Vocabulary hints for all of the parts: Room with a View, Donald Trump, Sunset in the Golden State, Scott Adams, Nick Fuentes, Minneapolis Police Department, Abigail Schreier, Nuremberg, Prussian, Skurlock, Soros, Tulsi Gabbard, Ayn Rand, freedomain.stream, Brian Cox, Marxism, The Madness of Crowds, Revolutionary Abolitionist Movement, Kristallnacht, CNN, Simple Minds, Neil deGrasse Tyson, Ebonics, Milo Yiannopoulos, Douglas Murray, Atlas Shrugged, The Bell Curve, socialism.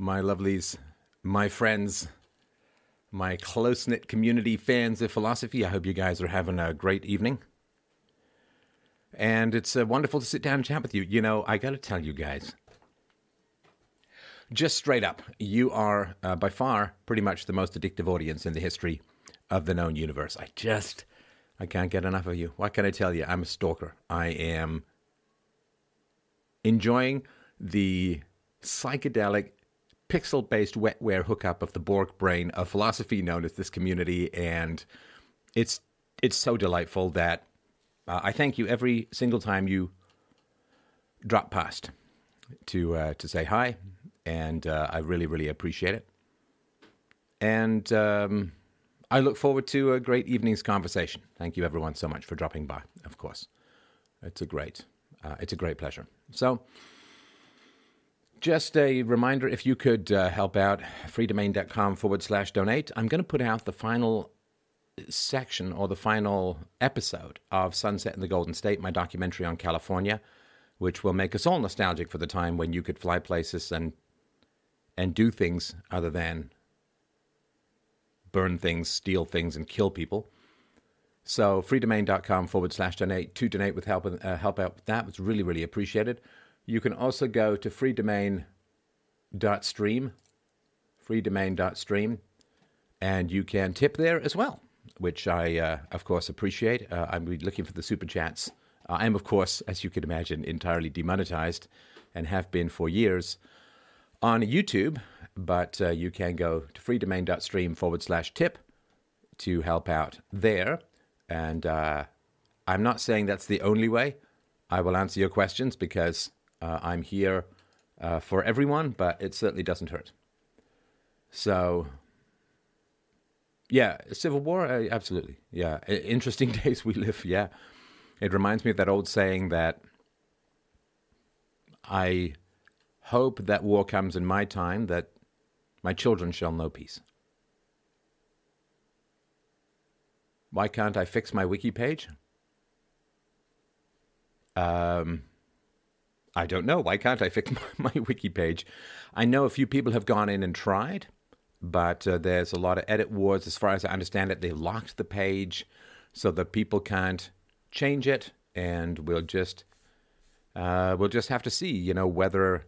My lovelies, my friends, my close-knit community, fans of philosophy, I hope you guys are having a great evening. And it's wonderful to sit down and chat with you. You know, I got to tell you guys, just straight up, you are by far pretty much the most addictive audience in the history of the known universe. I can't get enough of you. What can I tell you? I'm a stalker. I am enjoying the psychedelic, pixel-based wetware hookup of the Borg brain of philosophy known as this community, and it's so delightful that I thank you every single time you drop past to say hi, and I really, really appreciate it. And I look forward to a great evening's conversation. Thank you, everyone, so much for dropping by. Of course, it's a great pleasure. So, just a reminder, if you could help out, freedomain.com/donate. I'm going to put out the final section or the final episode of Sunset in the Golden State, my documentary on California, which will make us all nostalgic for the time when you could fly places and do things other than burn things, steal things, and kill people. So freedomain.com/donate to donate with help, help out with that. It's really, really appreciated. You can also go to freedomain.stream, and you can tip there as well, which I, of course, appreciate. I'm looking for the super chats. I am, of course, as you can imagine, entirely demonetized and have been for years on YouTube, but you can go to freedomain.stream/tip to help out there. And I'm not saying that's the only way I will answer your questions, because I'm here for everyone, but it certainly doesn't hurt. So, yeah, Civil War, absolutely. Yeah, interesting days we live, yeah. It reminds me of that old saying that I hope that war comes in my time, that my children shall know peace. Why can't I fix my wiki page? I don't know. Why can't I fix my wiki page? I know a few people have gone in and tried, but there's a lot of edit wars. As far as I understand it, they locked the page so that people can't change it, and we'll just have to see, you know, whether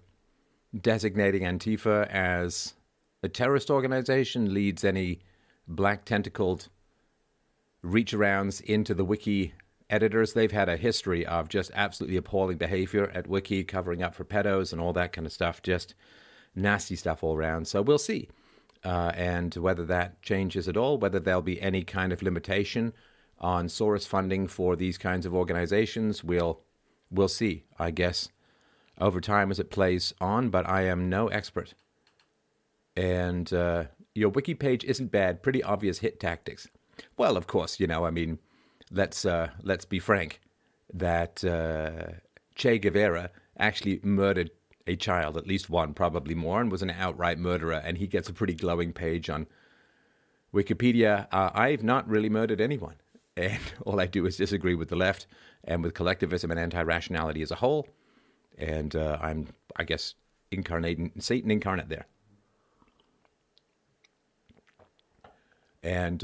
designating Antifa as a terrorist organization leads any black tentacled reach-arounds into the wiki editors. They've had a history of just absolutely appalling behavior at Wiki, covering up for pedos and all that kind of stuff, just nasty stuff all around. So we'll see. And whether that changes at all, whether there'll be any kind of limitation on Soros funding for these kinds of organizations, we'll see, I guess, over time as it plays on, but I am no expert. And your wiki page isn't bad. Pretty obvious hit tactics. Well, of course, you know, I mean, let's be frank that Che Guevara actually murdered a child, at least one, probably more, and was an outright murderer, and he gets a pretty glowing page on Wikipedia. I've not really murdered anyone, and all I do is disagree with the left and with collectivism and anti-rationality as a whole, and I'm, I guess, Satan incarnate there. And,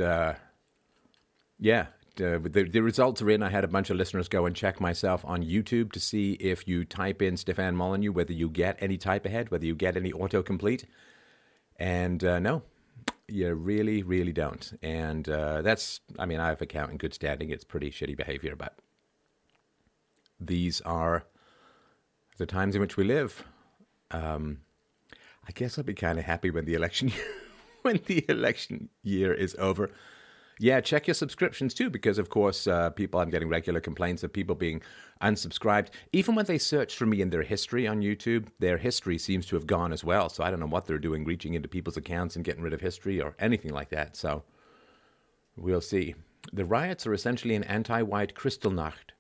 yeah. The results are in. I had a bunch of listeners go and check myself on YouTube to see if you type in Stefan Molyneux, whether you get any type ahead, whether you get any autocomplete. And no, you really, really don't. And that's, I mean, I have an account in good standing. It's pretty shitty behavior, but these are the times in which we live. I guess I'll be kind of happy when the election year is over. Yeah, check your subscriptions too, because, of course, I'm getting regular complaints of people being unsubscribed. Even when they search for me in their history on YouTube, their history seems to have gone as well. So I don't know what they're doing, reaching into people's accounts and getting rid of history or anything like that. So we'll see. The riots are essentially an anti-white Kristallnacht.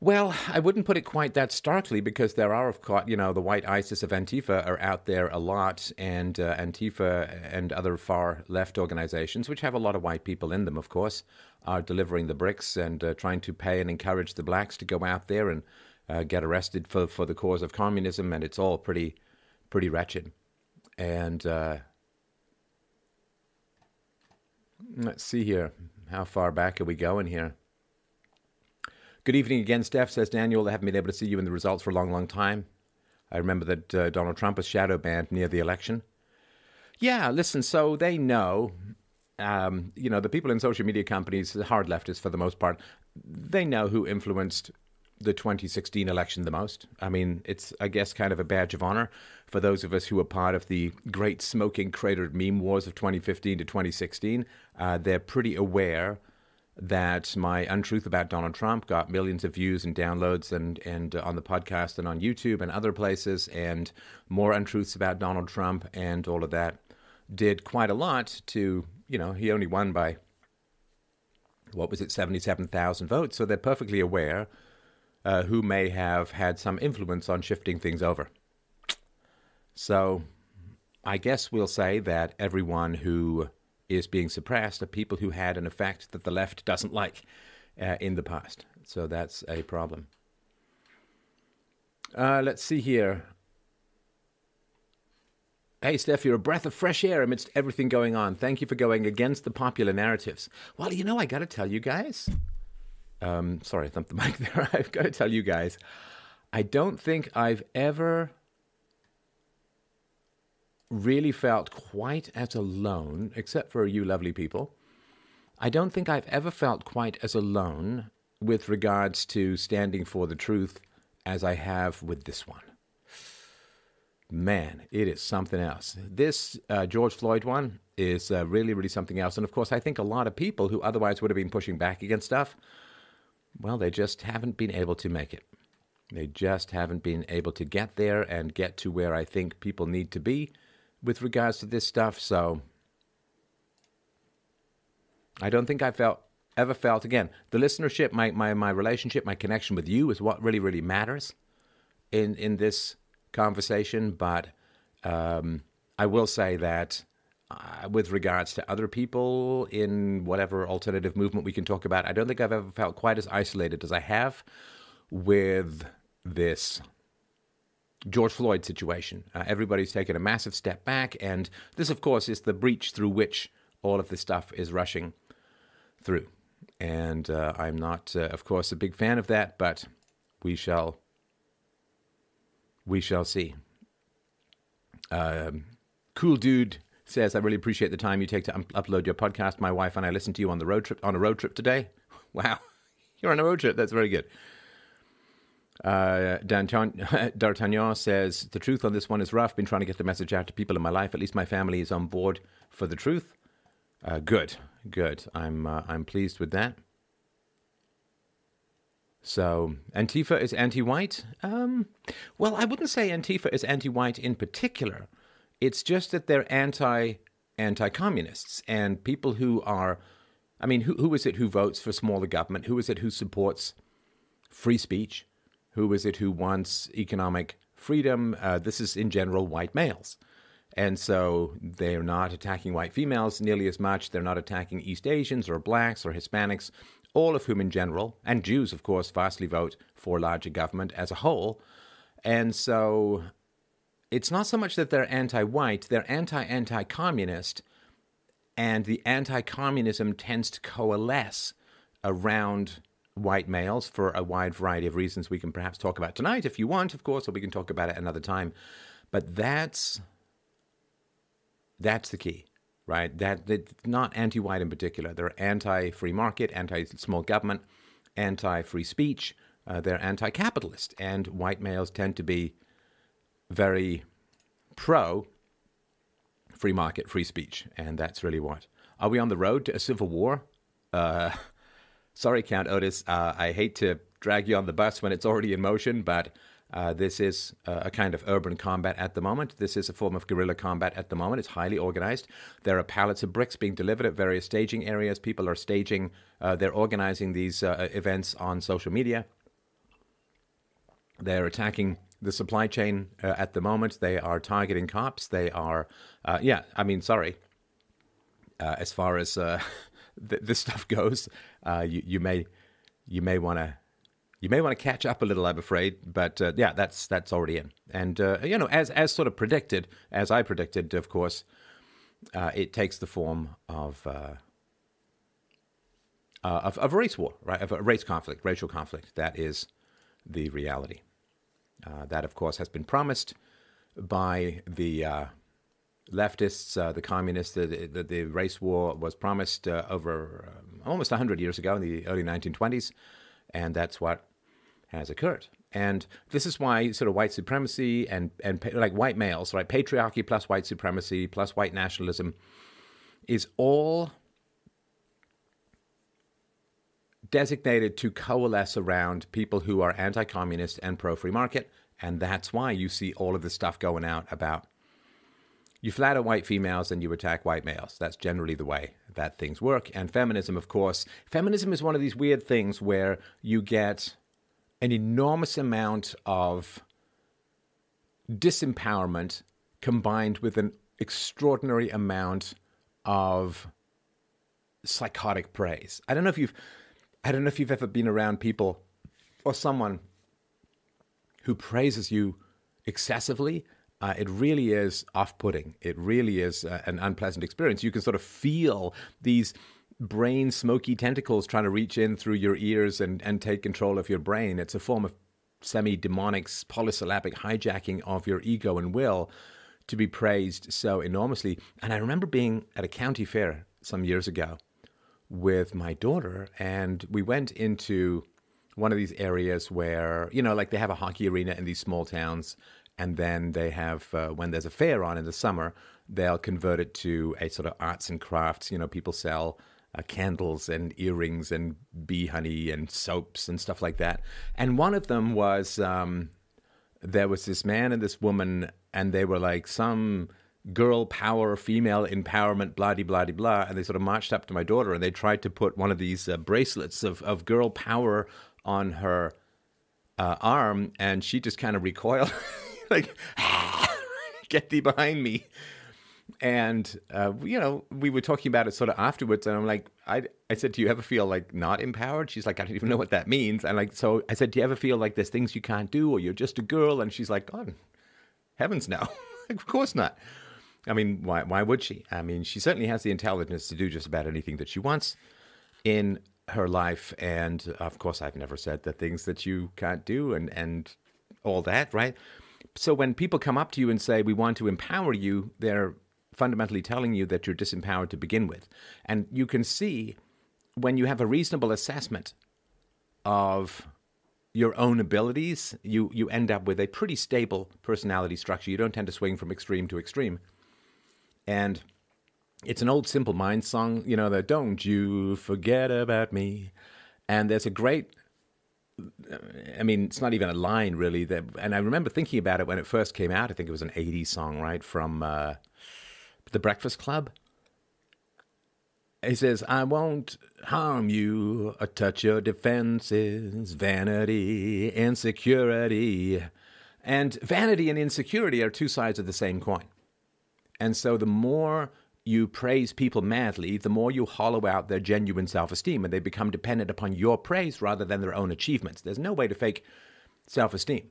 Well, I wouldn't put it quite that starkly, because there are, of course, you know, the white ISIS of Antifa are out there a lot, and Antifa and other far-left organizations, which have a lot of white people in them, of course, are delivering the bricks and trying to pay and encourage the blacks to go out there and get arrested for the cause of communism, and it's all pretty, pretty wretched. And let's see here. How far back are we going here? Good evening again, Steph, says Daniel. I haven't been able to see you in the results for a long, long time. I remember that Donald Trump was shadow banned near the election. Yeah, listen, so they know, you know, the people in social media companies, the hard leftists for the most part, they know who influenced the 2016 election the most. I mean, it's, I guess, kind of a badge of honor for those of us who were part of the great smoking cratered meme wars of 2015 to 2016. They're pretty aware that my untruth about Donald Trump got millions of views and downloads and on the podcast and on YouTube and other places, and more untruths about Donald Trump and all of that did quite a lot to, you know, he only won by, what was it, 77,000 votes. So they're perfectly aware who may have had some influence on shifting things over. So I guess we'll say that everyone who is being suppressed are people who had an effect that the left doesn't like in the past. So that's a problem. Let's see here. Hey, Steph, you're a breath of fresh air amidst everything going on. Thank you for going against the popular narratives. Well, you know, I got to tell you guys. Sorry, I thumped the mic there. I've got to tell you guys, I don't think I've ever really felt quite as alone, except for you lovely people. I don't think I've ever felt quite as alone with regards to standing for the truth as I have with this one. Man, it is something else. This George Floyd one is really, really something else. And of course, I think a lot of people who otherwise would have been pushing back against stuff, well, they just haven't been able to make it. They just haven't been able to get there and get to where I think people need to be with regards to this stuff. So I don't think I ever felt, again, the listenership, my relationship, my connection with you is what really, really matters in this conversation. But I will say that with regards to other people in whatever alternative movement we can talk about, I don't think I've ever felt quite as isolated as I have with this George Floyd situation. Everybody's taken a massive step back, and this, of course, is the breach through which all of this stuff is rushing through. And I'm not, of course, a big fan of that, but we shall see. Cool Dude says, I really appreciate the time you take to upload your podcast. My wife and I listened to you on the road trip today. Wow, you're on a road trip. That's very good. D'Artagnan says, the truth on this one is rough. Been trying to get the message out to people in my life. At least my family is on board for the truth. Good. I'm pleased with that. So Antifa is anti-white. Well, I wouldn't say Antifa is anti-white in particular. It's just that they're anti-communists and people who are, I mean, who is it who votes for smaller government? Who is it who supports free speech? Who is it who wants economic freedom? This is, in general, white males. And so they're not attacking white females nearly as much. They're not attacking East Asians or blacks or Hispanics, all of whom in general, and Jews, of course, vastly vote for larger government as a whole. And so it's not so much that they're anti-white, they're anti-communist, and the anti-communism tends to coalesce around white males for a wide variety of reasons we can perhaps talk about tonight if you want, of course, or we can talk about it another time. But that's the key, right? That not anti-white in particular. They're anti-free market, anti-small government, anti-free speech. They're anti-capitalist, and white males tend to be very pro-free market, free speech, and that's really what. Are we on the road to a civil war? Sorry, Count Otis, I hate to drag you on the bus when it's already in motion, but this is a kind of urban combat at the moment. This is a form of guerrilla combat at the moment. It's highly organized. There are pallets of bricks being delivered at various staging areas. People are staging, they're organizing these events on social media. They're attacking the supply chain at the moment. They are targeting cops. They are, as far as this stuff goes, you may want to You may want to catch up a little, I'm afraid, but yeah, that's already in. And you know, as sort of predicted, as I predicted, of course, it takes the form of race war, right? Of a race conflict, racial conflict. That is the reality. That, of course, has been promised by the leftists, the communists. The race war was promised over almost 100 years ago in the early 1920s, and that's what has occurred. And this is why sort of white supremacy and like white males, right? Patriarchy plus white supremacy plus white nationalism is all designated to coalesce around people who are anti-communist and pro-free market. And that's why you see all of the stuff going out about you flatter white females and you attack white males. That's generally the way that things work. And feminism, of course, feminism is one of these weird things where you get an enormous amount of disempowerment combined with an extraordinary amount of psychotic praise. I don't know if you've ever been around people or someone who praises you excessively. It really is off-putting. It really is an unpleasant experience. You can sort of feel these brain smoky tentacles trying to reach in through your ears and take control of your brain. It's a form of semi-demonic, polysyllabic hijacking of your ego and will to be praised so enormously. And I remember being at a county fair some years ago with my daughter, and we went into one of these areas where, you know, like they have a hockey arena in these small towns, and then they have, when there's a fair on in the summer, they'll convert it to a sort of arts and crafts. You know, people sell candles and earrings and bee honey and soaps and stuff like that. And one of them was, there was this man and this woman, and they were like some girl power, female empowerment, blah-de-blah-de-blah, and they sort of marched up to my daughter and they tried to put one of these bracelets of girl power on her arm, and she just kind of recoiled, like, get thee behind me. And, you know, we were talking about it sort of afterwards, and I'm like, I said, do you ever feel like not empowered? She's like, I don't even know what that means. And like, so I said, do you ever feel like there's things you can't do or you're just a girl? And she's like, oh, heavens no. Like, of course not. I mean, why would she? I mean, she certainly has the intelligence to do just about anything that she wants in her life. And, of course, I've never said the things that you can't do and all that, right? So when people come up to you and say, we want to empower you, they're fundamentally telling you that you're disempowered to begin with. And you can see when you have a reasonable assessment of your own abilities, you end up with a pretty stable personality structure. You don't tend to swing from extreme to extreme. And it's an old Simple Minds song, you know, the don't you forget about me. And there's a great, I mean, it's not even a line really. That, and I remember thinking about it when it first came out. I think it was an 80s song, right, from The Breakfast Club. He says, I won't harm you or touch your defenses, vanity, insecurity. And vanity and insecurity are two sides of the same coin. And so the more you praise people madly, the more you hollow out their genuine self-esteem, and they become dependent upon your praise rather than their own achievements. There's no way to fake self-esteem.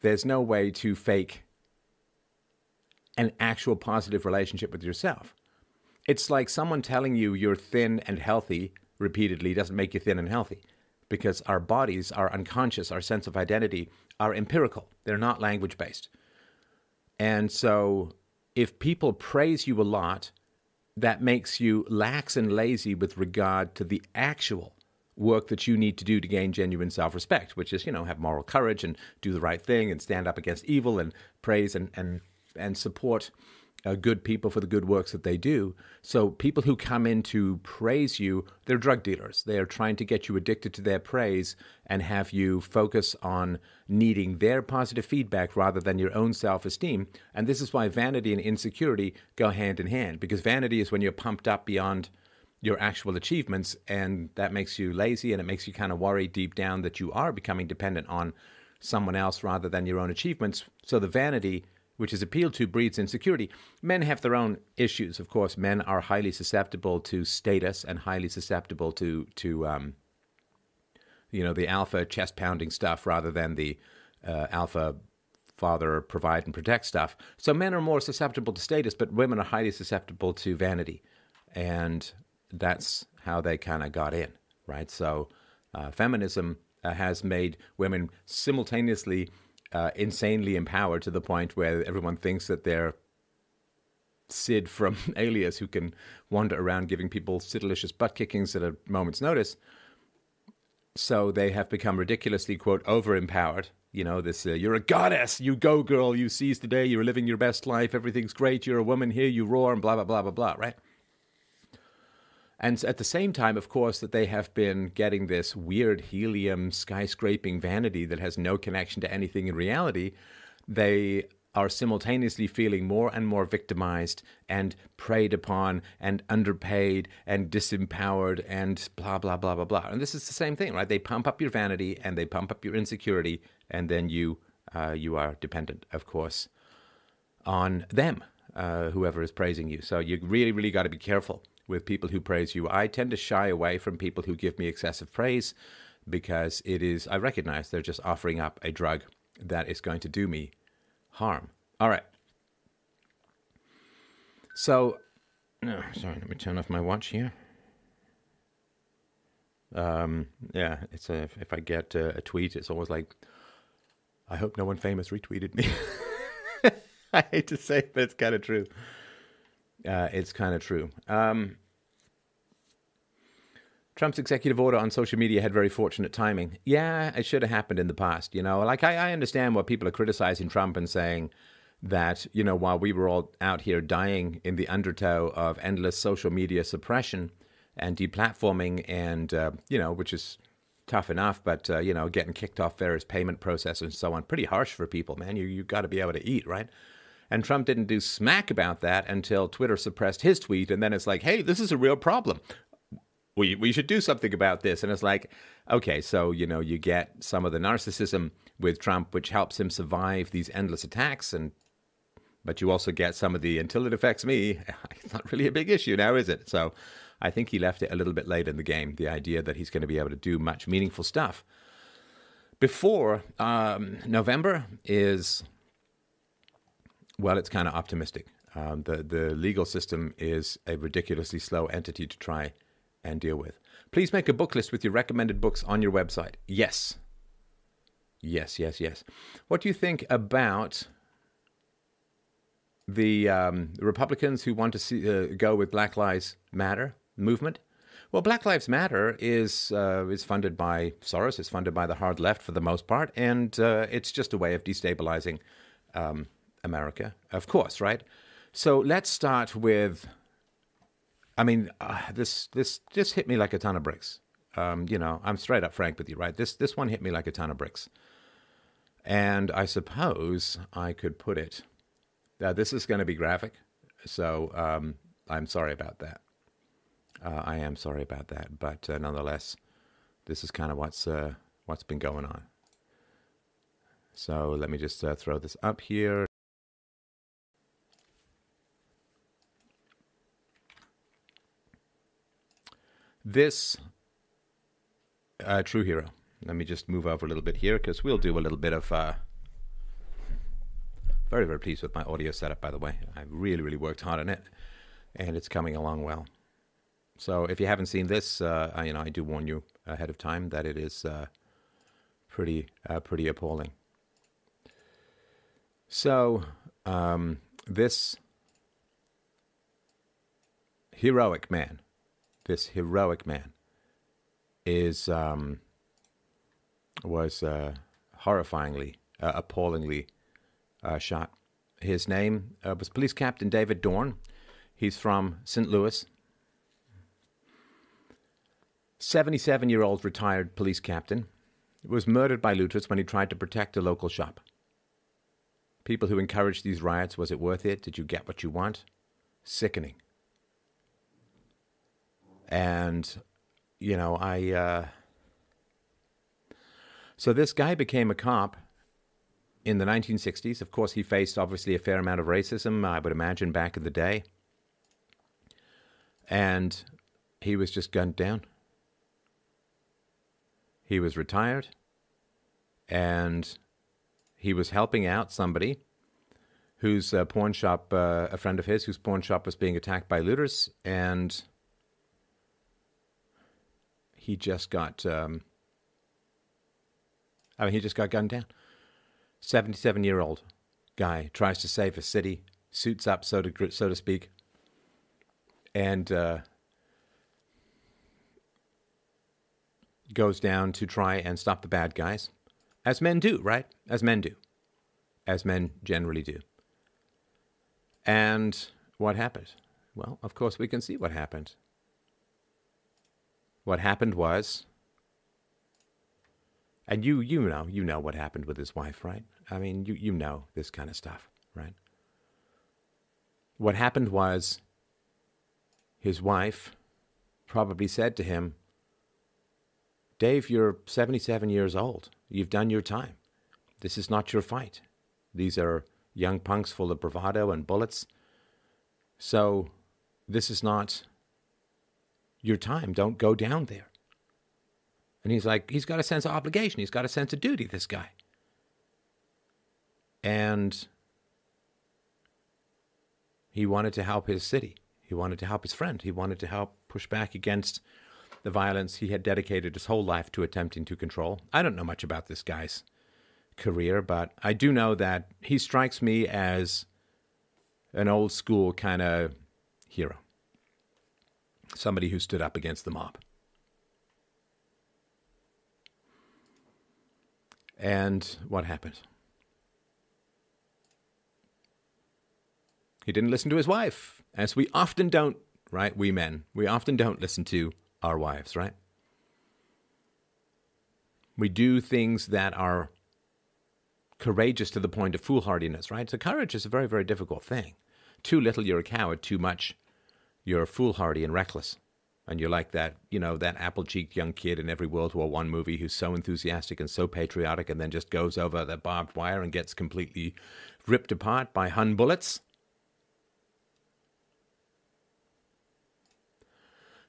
There's no way to fake an actual positive relationship with yourself. It's like someone telling you you're thin and healthy repeatedly doesn't make you thin and healthy, because our bodies, our unconscious, our sense of identity are empirical. They're not language-based. And so if people praise you a lot, that makes you lax and lazy with regard to the actual work that you need to do to gain genuine self-respect, which is, you know, have moral courage and do the right thing and stand up against evil and praise and support good people for the good works that they do. So people who come in to praise you, they're drug dealers. They are trying to get you addicted to their praise and have you focus on needing their positive feedback rather than your own self-esteem. And this is why vanity and insecurity go hand in hand, because vanity is when you're pumped up beyond your actual achievements, and that makes you lazy, and it makes you kind of worry deep down that you are becoming dependent on someone else rather than your own achievements. So the vanity, which is appealed to, breeds insecurity. Men have their own issues, of course. Men are highly susceptible to status and highly susceptible to you know, the alpha chest pounding stuff rather than the alpha father provide and protect stuff. So men are more susceptible to status, but women are highly susceptible to vanity. And that's how they kind of got in, right? So feminism has made women simultaneously insanely empowered to the point where everyone thinks that they're Sid from Alias, who can wander around giving people siddelicious butt kickings at a moment's notice. So they have become ridiculously, quote, over-empowered. You know, this, you're a goddess, you go girl, you seize the day, you're living your best life, everything's great, you're a woman, here you roar, and blah, blah, blah, blah, blah, right? And at the same time, of course, that they have been getting this weird helium skyscraping vanity that has no connection to anything in reality. They are simultaneously feeling more and more victimized and preyed upon and underpaid and disempowered and blah, blah, blah, blah, blah. And this is the same thing, right? They pump up your vanity and they pump up your insecurity, and then you are dependent, of course, on them, whoever is praising you. So you really, really got to be careful with people who praise you. I tend to shy away from people who give me excessive praise because it is, I recognize they're just offering up a drug that is going to do me harm. All right. So, no, sorry, let me turn off my watch here. Yeah, it's a, if I get a tweet, it's always like, I hope no one famous retweeted me. I hate to say it, but it's kind of true. It's kind of true. Trump's executive order on social media had very fortunate timing. Yeah, it should have happened in the past, you know. Like, I understand why people are criticizing Trump and saying that, you know, while we were all out here dying in the undertow of endless social media suppression and deplatforming and, you know, which is tough enough, but, you know, getting kicked off various payment processes and so on, pretty harsh for people, man. You got to be able to eat, right? And Trump didn't do smack about that until Twitter suppressed his tweet, and then it's like, hey, this is a real problem. We should do something about this. And it's like, okay, so, you know, you get some of the narcissism with Trump, which helps him survive these endless attacks. But you also get some of the, until it affects me, it's not really a big issue now, is it? So I think he left it a little bit late in the game, the idea that he's going to be able to do much meaningful stuff. Before November is, well, it's kind of optimistic. The legal system is a ridiculously slow entity to try and deal with. Please make a book list with your recommended books on your website. Yes. Yes, yes, yes. What do you think about the Republicans who want to see, go with Black Lives Matter movement? Well, Black Lives Matter is funded by Soros. It's funded by the hard left for the most part. And it's just a way of destabilizing America, of course, right? So let's start with... I mean, this just hit me like a ton of bricks. You know, I'm straight up frank with you, right? This one hit me like a ton of bricks. And I suppose I could put it... Now, this is going to be graphic, so I'm sorry about that. I am sorry about that, but nonetheless, this is kind of what's been going on. So let me just throw this up here. This true hero. Let me just move over a little bit here because we'll do a little bit of... Very, very pleased with my audio setup, by the way. I really, really worked hard on it, and it's coming along well. So if you haven't seen this, you know, I do warn you ahead of time that it is pretty appalling. So this heroic man... This heroic man is was horrifyingly, appallingly shot. His name was Police Captain David Dorn. He's from St. Louis. 77-year-old retired police captain was murdered by looters when he tried to protect a local shop. People who encouraged these riots, was it worth it? Did you get what you want? Sickening. And, you know, so this guy became a cop in the 1960s. Of course, he faced, obviously, a fair amount of racism, I would imagine, back in the day. And he was just gunned down. He was retired, and he was helping out somebody whose pawn shop, a friend of his, whose pawn shop was being attacked by looters, and he just got, he just got gunned down. 77-year-old guy tries to save a city, suits up, so to speak, and goes down to try and stop the bad guys, as men do, right? As men do. As men generally do. And what happened? Well, of course, we can see what happened. What happened was, and you know what happened with his wife, right? I mean, you know this kind of stuff, right? What happened was his wife probably said to him, Dave, you're 77 years old. You've done your time. This is not your fight. These are young punks full of bravado and bullets. So this is not your time. Don't go down there. And he's like, he's got a sense of obligation. He's got a sense of duty, this guy. And he wanted to help his city. He wanted to help his friend. He wanted to help push back against the violence he had dedicated his whole life to attempting to control. I don't know much about this guy's career, but I do know that he strikes me as an old school kind of hero. Somebody who stood up against the mob. And what happened? He didn't listen to his wife, as we often don't, right? We men, we often don't listen to our wives, right? We do things that are courageous to the point of foolhardiness, right? So courage is a very, very difficult thing. Too little, you're a coward. Too much, you're foolhardy and reckless. And you're like that, you know, that apple-cheeked young kid in every World War I movie who's so enthusiastic and so patriotic and then just goes over the barbed wire and gets completely ripped apart by Hun bullets.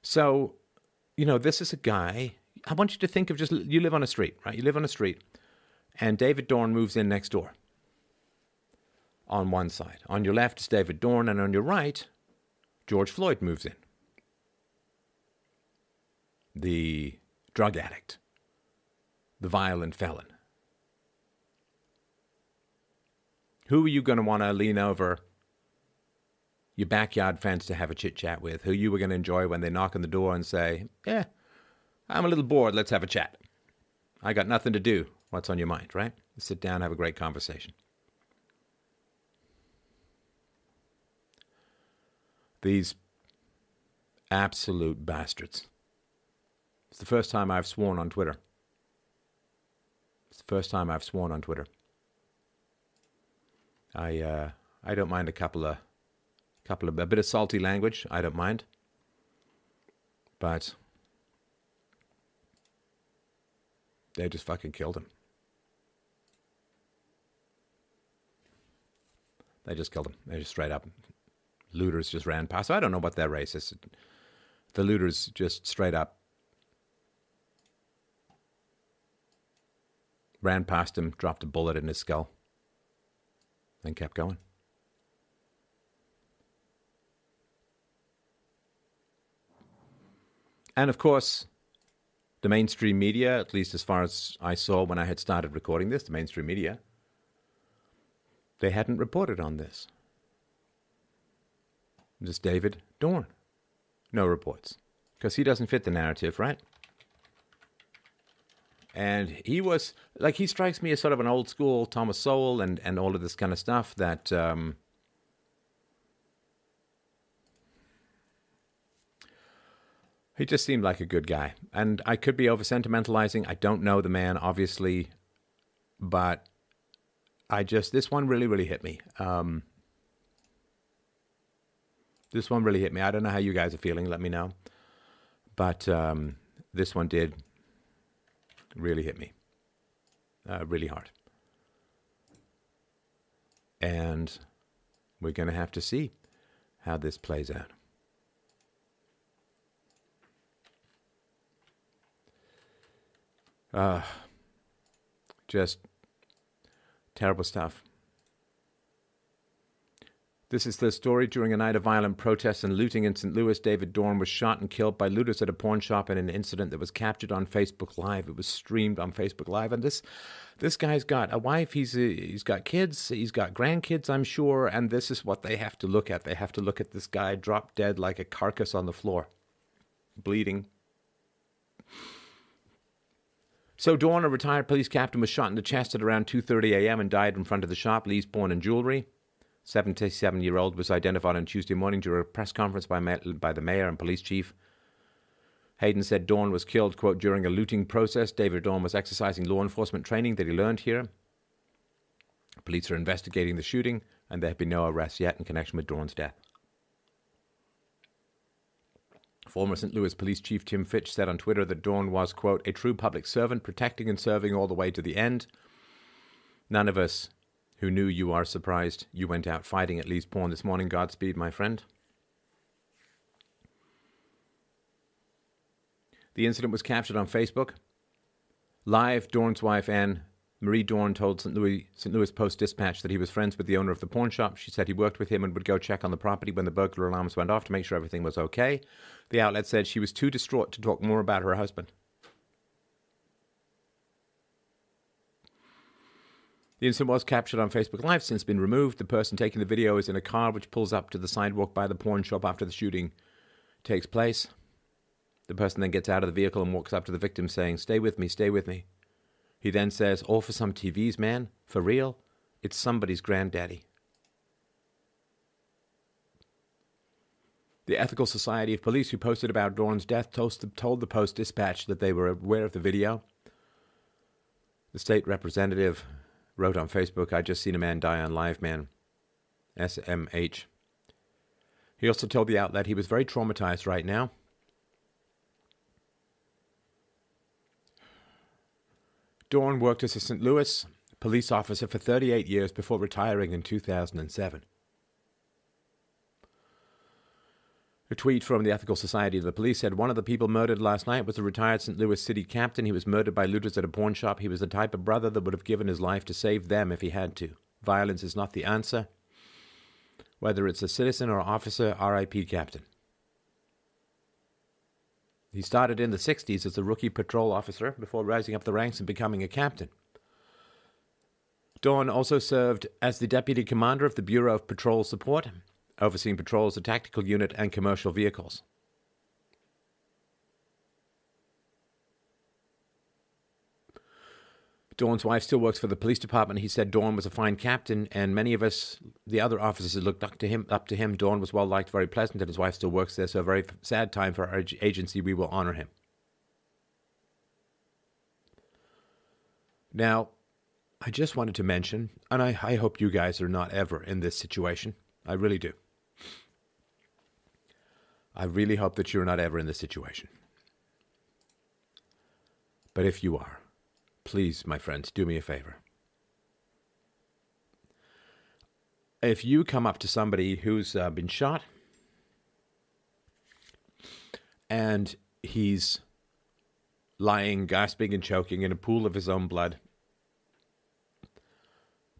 So, you know, this is a guy, I want you to think of just, you live on a street, right? You live on a street, and David Dorn moves in next door on one side. On your left is David Dorn, and on your right, George Floyd moves in. The drug addict, the violent felon. Who are you going to want to lean over your backyard fence to have a chit-chat with? Who you were going to enjoy when they knock on the door and say, yeah, I'm a little bored, let's have a chat. I got nothing to do. What's on your mind, right? Let's sit down and have a great conversation. These absolute bastards. It's the first time I've sworn on Twitter. It's the first time I've sworn on Twitter. I don't mind a bit of salty language. I don't mind. But they just fucking killed him. They just killed him. They just straight up. Looters just ran past. I don't know what their race is. The looters just straight up ran past him, dropped a bullet in his skull, and kept going. And of course, the mainstream media, at least as far as I saw when I had started recording this, the mainstream media, they hadn't reported on this. This David Dorn. No reports. Because he doesn't fit the narrative, right? And he was, like, he strikes me as sort of an old school Thomas Sowell and all of this kind of stuff that, he just seemed like a good guy. And I could be over-sentimentalizing. I don't know the man, obviously. But this one really, really hit me. This one really hit me. I don't know how you guys are feeling. Let me know. But this one did really hit me. Really hard. And we're going to have to see how this plays out. Just terrible stuff. This is the story. During a night of violent protests and looting in St. Louis, David Dorn was shot and killed by looters at a pawn shop in an incident that was captured on Facebook Live. It was streamed on Facebook Live. And this guy's got a wife, he's got kids, he's got grandkids, I'm sure, and this is what they have to look at. They have to look at this guy drop dead like a carcass on the floor, bleeding. So Dorn, a retired police captain, was shot in the chest at around 2:30 a.m. and died in front of the shop, Lee's Pawn and Jewelry. 77-year-old was identified on Tuesday morning during a press conference by the mayor and police chief. Hayden said Dorn was killed, quote, during a looting process. David Dorn was exercising law enforcement training that he learned here. Police are investigating the shooting, and there have been no arrests yet in connection with Dorn's death. Former St. Louis Police Chief Tim Fitch said on Twitter that Dorn was, quote, a true public servant, protecting and serving all the way to the end. None of us who knew you are surprised you went out fighting at Lee's Pawn this morning. Godspeed, my friend. The incident was captured on Facebook Live. Dorn's wife, Anne Marie Dorn, told St. Louis Post-Dispatch that he was friends with the owner of the pawn shop. She said he worked with him and would go check on the property when the burglar alarms went off to make sure everything was okay. The outlet said she was too distraught to talk more about her husband. The incident was captured on Facebook Live, since been removed. The person taking the video is in a car which pulls up to the sidewalk by the pawn shop after the shooting takes place. The person then gets out of the vehicle and walks up to the victim saying, "Stay with me, stay with me." He then says, "All for some TVs, man. For real? It's somebody's granddaddy." The Ethical Society of Police, who posted about Dorn's death, told the Post-Dispatch that they were aware of the video. The state representative wrote on Facebook, "I just seen a man die on live, man. SMH." He also told the outlet he was very traumatized right now. Dorn worked as a St. Louis police officer for 38 years before retiring in 2007. A tweet from the Ethical Society of the Police said, "One of the people murdered last night was a retired St. Louis city captain. He was murdered by looters at a pawn shop. He was the type of brother that would have given his life to save them if he had to. Violence is not the answer. Whether it's a citizen or officer, RIP captain." He started in the 60s as a rookie patrol officer before rising up the ranks and becoming a captain. Dorn also served as the deputy commander of the Bureau of Patrol Support, overseeing patrols, the tactical unit, and commercial vehicles. Dorn's wife still works for the police department. He said Dorn was a fine captain, and many of us, the other officers, looked up to him. Dorn was well-liked, very pleasant, and his wife still works there, so a very sad time for our agency. We will honor him. Now, I just wanted to mention, and I hope you guys are not ever in this situation. I really do. I really hope that you're not ever in this situation. But if you are, please, my friends, do me a favor. If you come up to somebody who's been shot and he's lying, gasping and choking in a pool of his own blood,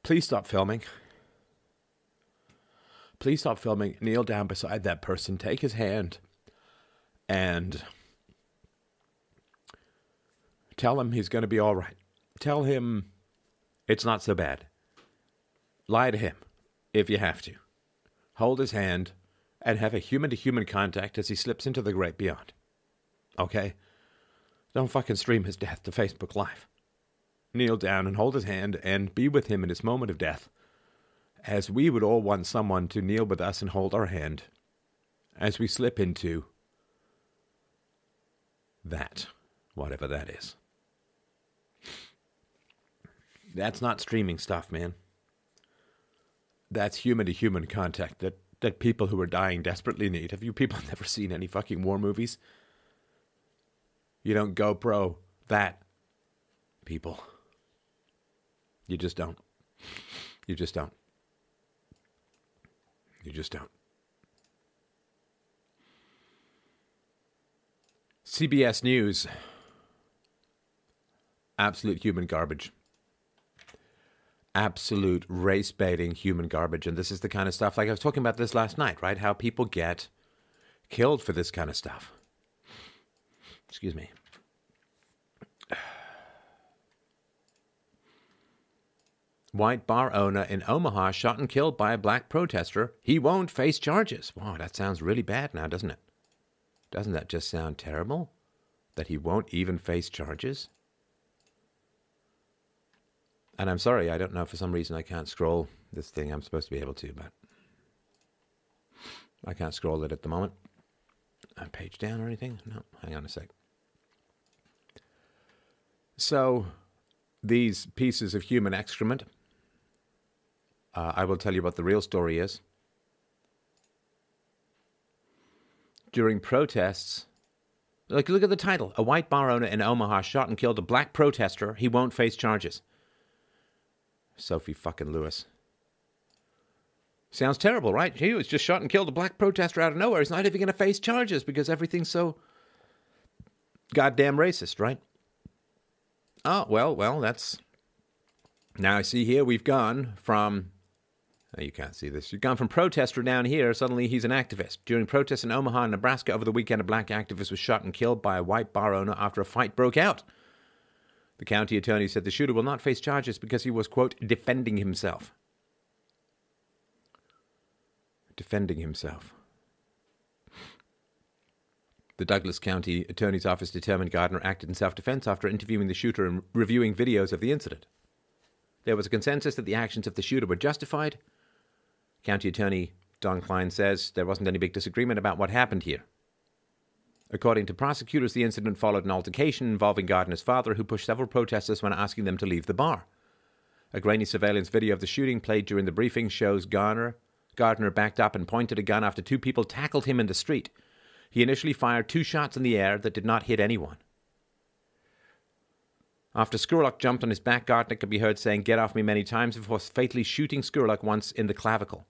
please stop filming. Please stop filming, kneel down beside that person, take his hand, and tell him he's going to be all right. Tell him it's not so bad. Lie to him if you have to. Hold his hand and have a human-to-human contact as he slips into the great beyond. Okay? Don't fucking stream his death to Facebook Live. Kneel down and hold his hand and be with him in his moment of death, as we would all want someone to kneel with us and hold our hand as we slip into that, whatever that is. That's not streaming stuff, man. That's human-to-human contact that people who are dying desperately need. Have you people never seen any fucking war movies? You don't GoPro that, people. You just don't. You just don't. You just don't. CBS News absolute human garbage. Absolute race-baiting human garbage. And this is the kind of stuff, like I was talking about this last night, right? How people get killed for this kind of stuff. Excuse me. White bar owner in Omaha shot and killed by a black protester. He won't face charges. Wow, that sounds really bad now, doesn't it? Doesn't that just sound terrible? That he won't even face charges? And I'm sorry, I don't know, for some reason I can't scroll this thing. I'm supposed to be able to, but I can't scroll it at the moment. A page down or anything? No, hang on a sec. So, these pieces of human excrement, I will tell you what the real story is. During protests, like, look at the title. A white bar owner in Omaha shot and killed a black protester. He won't face charges. Sophie fucking Lewis. Sounds terrible, right? He was just shot and killed a black protester out of nowhere. He's not even going to face charges because everything's so goddamn racist, right? Oh, well, that's... Now, I see here we've gone from... Oh, you can't see this. You've gone from protester down here, suddenly he's an activist. During protests in Omaha, Nebraska, over the weekend, a black activist was shot and killed by a white bar owner after a fight broke out. The county attorney said the shooter will not face charges because he was, quote, defending himself. Defending himself. The Douglas County Attorney's Office determined Gardner acted in self-defense after interviewing the shooter and reviewing videos of the incident. There was a consensus that the actions of the shooter were justified. County Attorney Don Klein says there wasn't any big disagreement about what happened here. According to prosecutors, the incident followed an altercation involving Gardner's father, who pushed several protesters when asking them to leave the bar. A grainy surveillance video of the shooting played during the briefing shows Gardner backed up and pointed a gun after two people tackled him in the street. He initially fired two shots in the air that did not hit anyone. After Skurlock jumped on his back, Gardner could be heard saying, "Get off me," many times before fatally shooting Skurlock once in the clavicle.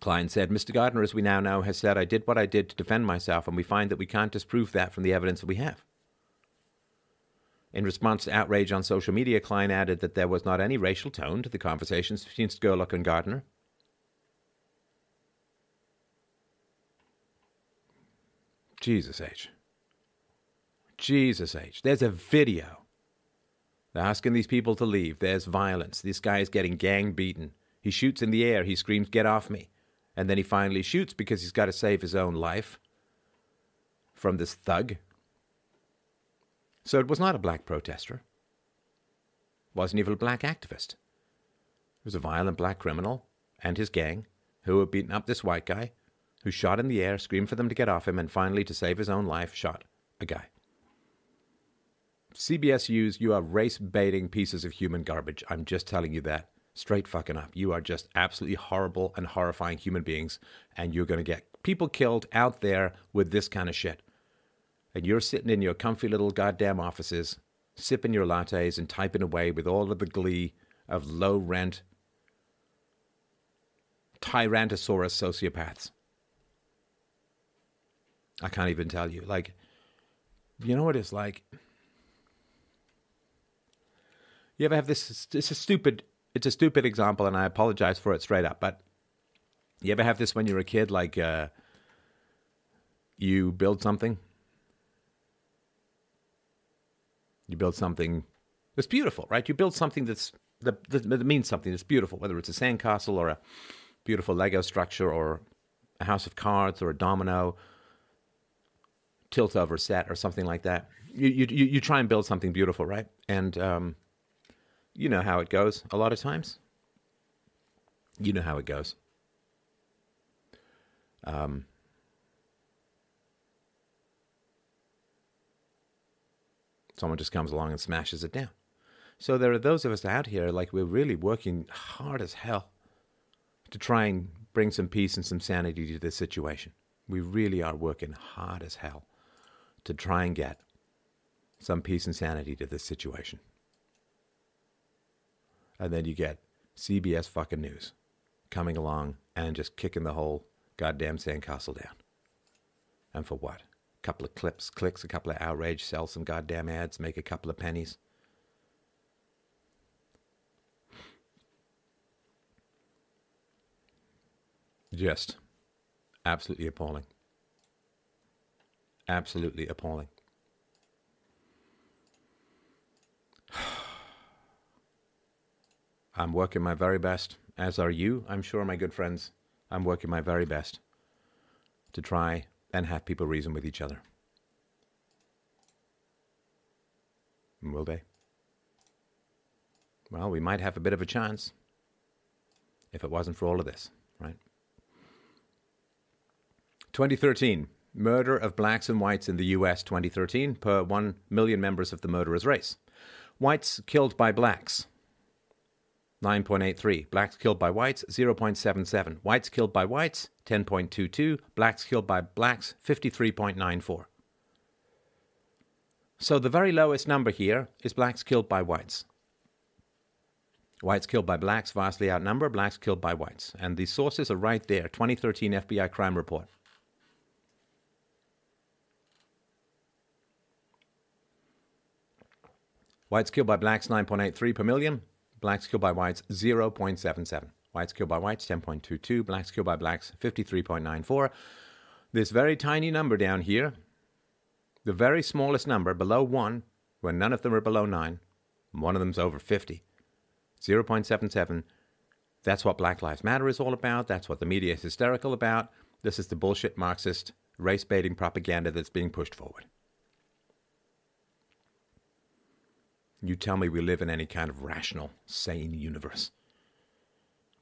Klein said, "Mr. Gardner, as we now know, has said, 'I did what I did to defend myself,' and we find that we can't disprove that from the evidence that we have." In response to outrage on social media, Klein added that there was not any racial tone to the conversations between Skurlock and Gardner. Jesus H. Jesus H. There's a video. They're asking these people to leave. There's violence. This guy is getting gang beaten. He shoots in the air. He screams, "Get off me." And then he finally shoots because he's got to save his own life from this thug. So it was not a black protester. It wasn't even a black activist. It was a violent black criminal and his gang who were beating up this white guy, who shot in the air, screamed for them to get off him, and finally, to save his own life, shot a guy. CBS News, you are race-baiting pieces of human garbage. I'm just telling you that. Straight fucking up. You are just absolutely horrible and horrifying human beings, and you're going to get people killed out there with this kind of shit. And you're sitting in your comfy little goddamn offices, sipping your lattes and typing away with all of the glee of low-rent Tyrannosaurus sociopaths. I can't even tell you. Like, you know what it's like? You ever have this... It's a stupid example, and I apologize for it straight up, but you ever have this when you're a kid, like, you build something? You build something that's beautiful, right? You build something that means something that's beautiful, whether it's a sandcastle or a beautiful Lego structure or a house of cards or a domino tilt-over set or something like that. You try and build something beautiful, right? And you know how it goes a lot of times. You know how it goes. Someone just comes along and smashes it down. So there are those of us out here, like, we're really working hard as hell to try and bring some peace and some sanity to this situation. We really are working hard as hell to try and get some peace and sanity to this situation. And then you get CBS fucking News coming along and just kicking the whole goddamn sandcastle down. And for what? couple of clicks, a couple of outrage, sell some goddamn ads, make a couple of pennies. Just absolutely appalling. Absolutely appalling. I'm working my very best, as are you, I'm sure, my good friends. I'm working my very best to try and have people reason with each other. And will they? Well, we might have a bit of a chance if it wasn't for all of this, right? 2013, murder of blacks and whites in the U.S. 2013 per 1 million members of the murderer's race. Whites killed by blacks, 9.83. Blacks killed by whites, 0.77. Whites killed by whites, 10.22. Blacks killed by blacks, 53.94. So the very lowest number here is blacks killed by whites. Whites killed by blacks vastly outnumber blacks killed by whites. And the sources are right there, 2013 FBI crime report. Whites killed by blacks, 9.83 per million. Blacks killed by whites, 0.77. Whites killed by whites, 10.22. Blacks killed by blacks, 53.94. This very tiny number down here, the very smallest number, below 1, when none of them are below 9, and one of them's over 50. 0.77. That's what Black Lives Matter is all about. That's what the media is hysterical about. This is the bullshit Marxist race-baiting propaganda that's being pushed forward. You tell me we live in any kind of rational, sane universe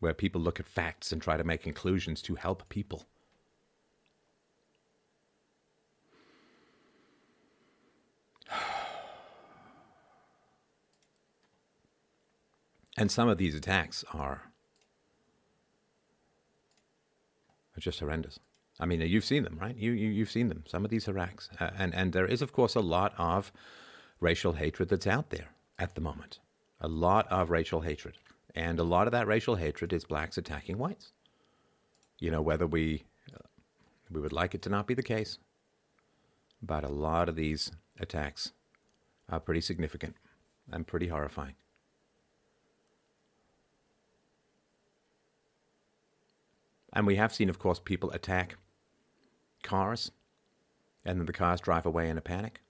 where people look at facts and try to make conclusions to help people. And some of these attacks are just horrendous. I mean, you've seen them, right? You've seen them. Some of these attacks. And there is, of course, a lot of racial hatred that's out there at the moment. A lot of racial hatred. And a lot of that racial hatred is blacks attacking whites. You know, whether we would like it to not be the case, but a lot of these attacks are pretty significant and pretty horrifying. And we have seen, of course, people attack cars, and then the cars drive away in a panic.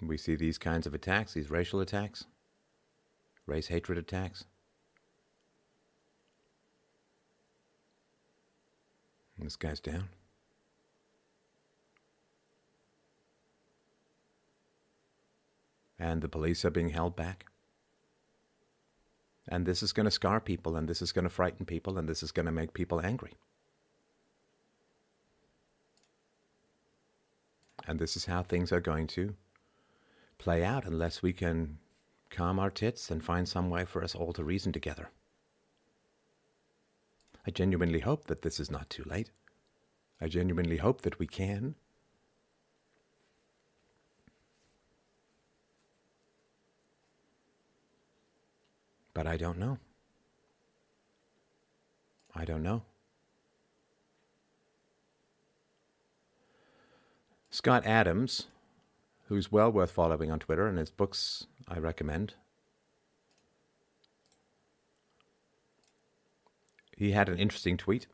We see these kinds of attacks, these racial attacks, race hatred attacks. And this guy's down. And the police are being held back. And this is going to scar people, and this is going to frighten people, and this is going to make people angry. And this is how things are going to play out unless we can calm our tits and find some way for us all to reason together. I genuinely hope that this is not too late. I genuinely hope that we can. But I don't know. I don't know. Scott Adams, who's well worth following on Twitter, and his books I recommend. He had an interesting tweet.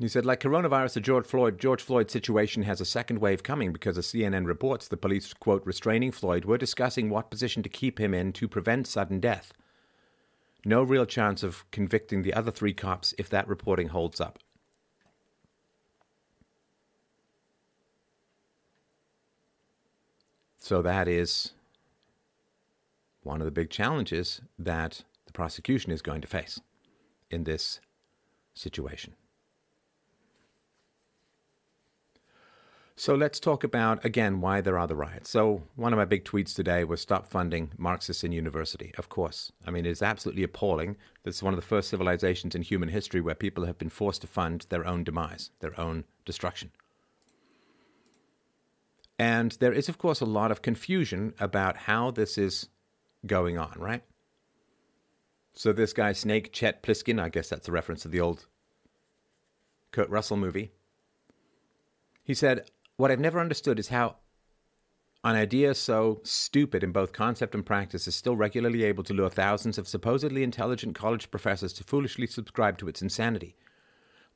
He said, like coronavirus, the George Floyd situation has a second wave coming because, as CNN reports, the police, quote, restraining Floyd, were discussing what position to keep him in to prevent sudden death. No real chance of convicting the other 3 cops if that reporting holds up. So that is one of the big challenges that the prosecution is going to face in this situation. So let's talk about, again, why there are the riots. So one of my big tweets today was stop funding Marxists in university. Of course. I mean, it's absolutely appalling. This is one of the first civilizations in human history where people have been forced to fund their own demise, their own destruction. And there is, of course, a lot of confusion about how this is going on, right? So this guy, Snake Chet Plissken, I guess that's a reference to the old Kurt Russell movie. He said, "What I've never understood is how an idea so stupid in both concept and practice is still regularly able to lure thousands of supposedly intelligent college professors to foolishly subscribe to its insanity.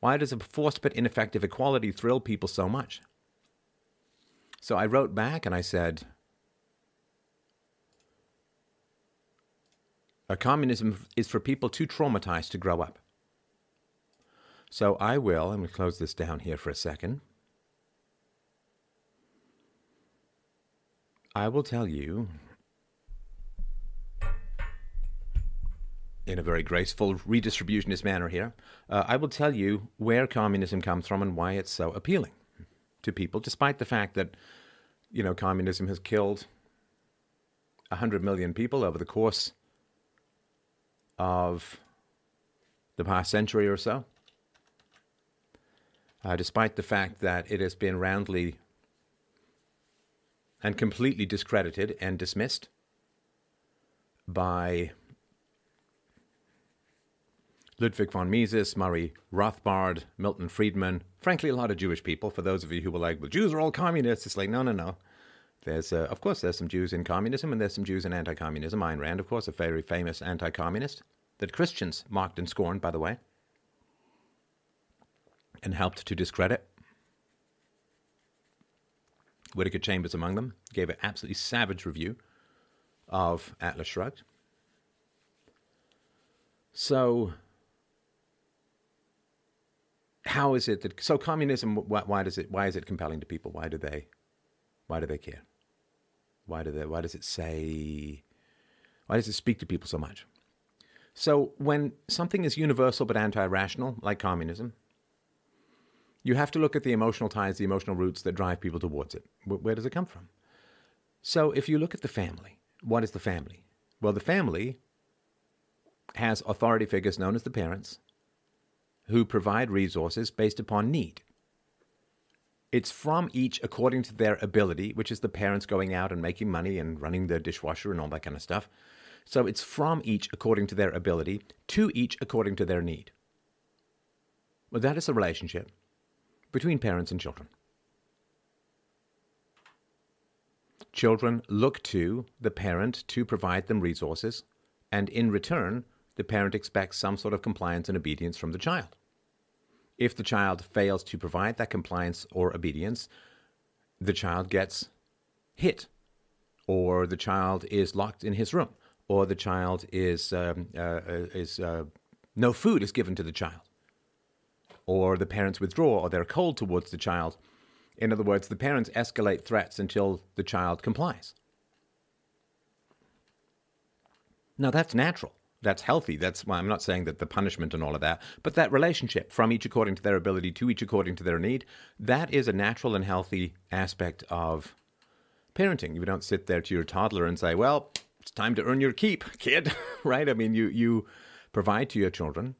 Why does a forced but ineffective equality thrill people so much?" So I wrote back and I said, communism is for people too traumatized to grow up. So I will, and we'll close this down here for a second. I will tell you, in a very graceful redistributionist manner here, I will tell you where communism comes from and why it's so appealing to people, despite the fact that, you know, communism has killed 100 million people over the course of the past century or so, despite the fact that it has been roundly and completely discredited and dismissed by Ludwig von Mises, Murray Rothbard, Milton Friedman, frankly, a lot of Jewish people. For those of you who were like, well, Jews are all communists, it's like, no. There's, of course, there's some Jews in communism, and there's some Jews in anti-communism. Ayn Rand, of course, a very famous anti-communist that Christians mocked and scorned, by the way, and helped to discredit. Whittaker Chambers among them, gave an absolutely savage review of Atlas Shrugged. So how is it that, so communism, why is it compelling to people? Why do they care? Why does it speak to people so much? So when something is universal but anti-rational, like communism, you have to look at the emotional ties, the emotional roots that drive people towards it. Where does it come from? So if you look at the family, what is the family? Well, the family has authority figures known as the parents who provide resources based upon need. It's from each according to their ability, which is the parents going out and making money and running their dishwasher and all that kind of stuff. So it's from each according to their ability, to each according to their need. Well, that is the relationship between parents and children. Children look to the parent to provide them resources, and in return, the parent expects some sort of compliance and obedience from the child. If the child fails to provide that compliance or obedience, the child gets hit, or the child is locked in his room, or the child is no food is given to the child, or the parents withdraw, or they're cold towards the child. In other words, the parents escalate threats until the child complies. Now, that's natural. That's healthy. That's why I'm not saying that the punishment and all of that, but that relationship from each according to their ability to each according to their need, that is a natural and healthy aspect of parenting. You don't sit there to your toddler and say, well, it's time to earn your keep, kid, right? I mean, you provide to your children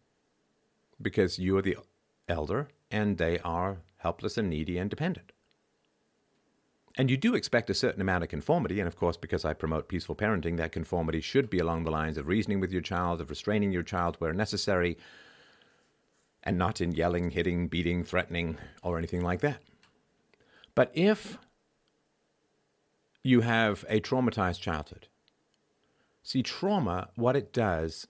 because you are the elder, and they are helpless and needy and dependent. And you do expect a certain amount of conformity, and of course, because I promote peaceful parenting, that conformity should be along the lines of reasoning with your child, of restraining your child where necessary, and not in yelling, hitting, beating, threatening, or anything like that. But if you have a traumatized childhood, see, trauma, what it does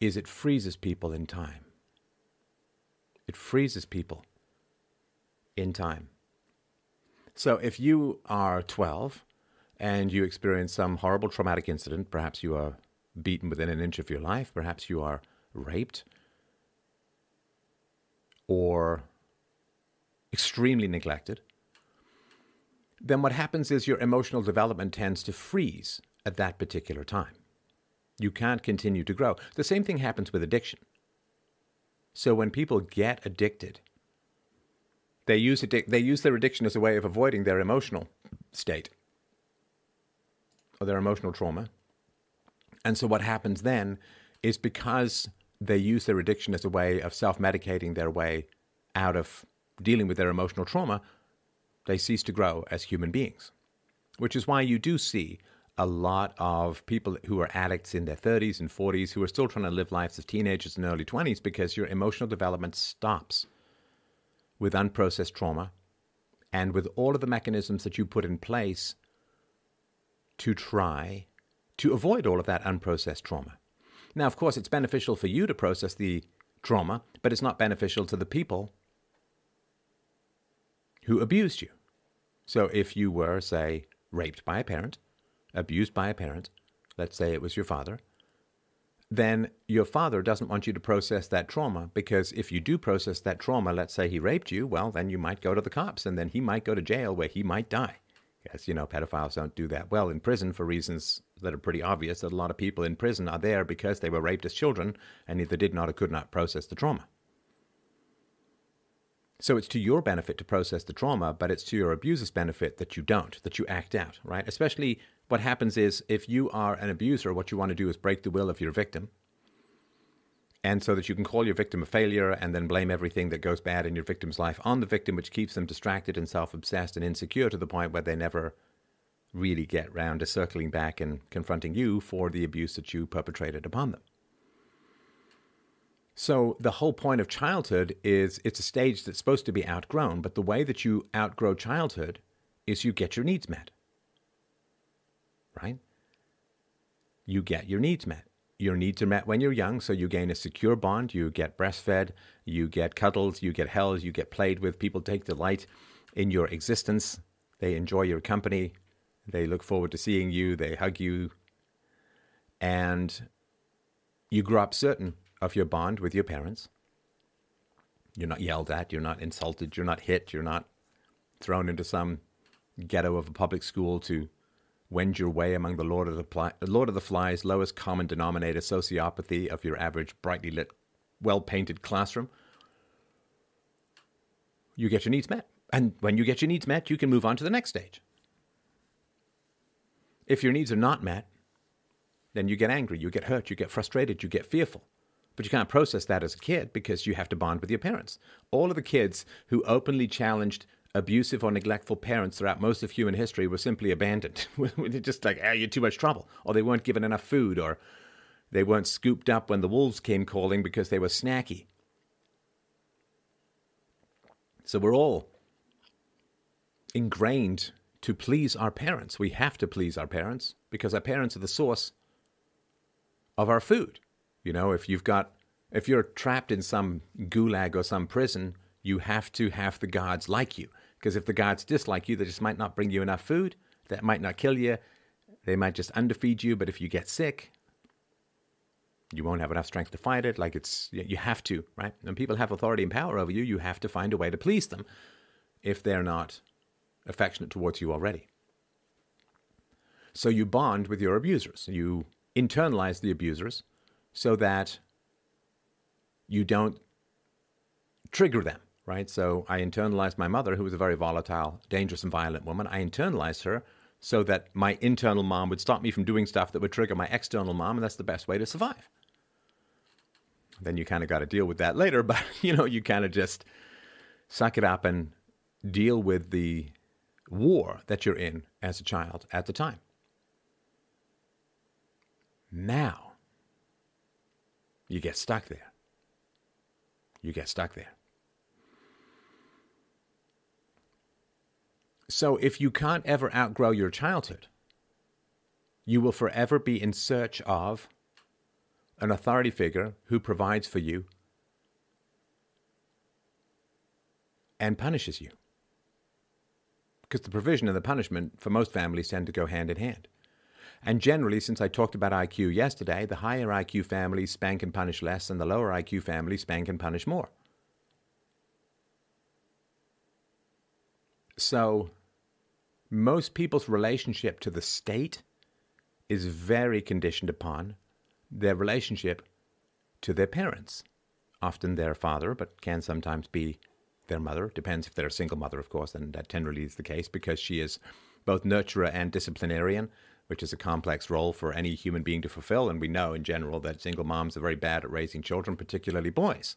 is it freezes people in time. It freezes people in time. So if you are 12 and you experience some horrible traumatic incident, perhaps you are beaten within an inch of your life, perhaps you are raped or extremely neglected, then what happens is your emotional development tends to freeze at that particular time. You can't continue to grow. The same thing happens with addiction. So when people get addicted, they use their addiction as a way of avoiding their emotional state or their emotional trauma. And so what happens then is because they use their addiction as a way of self-medicating their way out of dealing with their emotional trauma, they cease to grow as human beings, which is why you do see a lot of people who are addicts in their 30s and 40s who are still trying to live lives of teenagers and early 20s, because your emotional development stops with unprocessed trauma and with all of the mechanisms that you put in place to try to avoid all of that unprocessed trauma. Now, of course, it's beneficial for you to process the trauma, but it's not beneficial to the people who abused you. So if you were, say, raped by a parent, abused by a parent, let's say it was your father, then your father doesn't want you to process that trauma, because if you do process that trauma, let's say he raped you, well, then you might go to the cops, and then he might go to jail where he might die. Because, you know, pedophiles don't do that well in prison for reasons that are pretty obvious, that a lot of people in prison are there because they were raped as children and either did not or could not process the trauma. So it's to your benefit to process the trauma, but it's to your abuser's benefit that you don't, that you act out, right? Especially what happens is, if you are an abuser, what you want to do is break the will of your victim, and so that you can call your victim a failure and then blame everything that goes bad in your victim's life on the victim, which keeps them distracted and self-obsessed and insecure to the point where they never really get round to circling back and confronting you for the abuse that you perpetrated upon them. So the whole point of childhood is it's a stage that's supposed to be outgrown, but the way that you outgrow childhood is you get your needs met, right? You get your needs met. Your needs are met when you're young, so you gain a secure bond, you get breastfed, you get cuddled, you get held, you get played with, people take delight in your existence, they enjoy your company, they look forward to seeing you, they hug you, and you grow up certain of your bond with your parents. You're not yelled at, you're not insulted, you're not hit, you're not thrown into some ghetto of a public school to wend your way among the Lord of the Flies, lowest common denominator sociopathy of your average brightly lit, well-painted classroom. You get your needs met. And when you get your needs met, you can move on to the next stage. If your needs are not met, then you get angry, you get hurt, you get frustrated, you get fearful. But you can't process that as a kid because you have to bond with your parents. All of the kids who openly challenged abusive or neglectful parents throughout most of human history were simply abandoned. They're just like, you're too much trouble. Or they weren't given enough food. Or they weren't scooped up when the wolves came calling because they were snacky. So we're all ingrained to please our parents. We have to please our parents because our parents are the source of our food. You know, if you're trapped in some gulag or some prison, you have to have the guards like you. Because if the guards dislike you, they just might not bring you enough food. That might not kill you. They might just underfeed you. But if you get sick, you won't have enough strength to fight it. Like you have to, right? When people have authority and power over you, you have to find a way to please them if they're not affectionate towards you already. So you bond with your abusers. You internalize the abusers, so that you don't trigger them, right? So I internalized my mother, who was a very volatile, dangerous, and violent woman. I internalized her so that my internal mom would stop me from doing stuff that would trigger my external mom, and that's the best way to survive. Then you kind of got to deal with that later, but, you know, you kind of just suck it up and deal with the war that you're in as a child at the time. Now, you get stuck there. You get stuck there. So if you can't ever outgrow your childhood, you will forever be in search of an authority figure who provides for you and punishes you. Because the provision and the punishment for most families tend to go hand in hand. And generally, since I talked about IQ yesterday, the higher IQ families spank and punish less, and the lower IQ families spank and punish more. So most people's relationship to the state is very conditioned upon their relationship to their parents, often their father, but can sometimes be their mother. Depends if they're a single mother, of course, and that generally is the case because she is both nurturer and disciplinarian, which is a complex role for any human being to fulfill. And we know in general that single moms are very bad at raising children, particularly boys.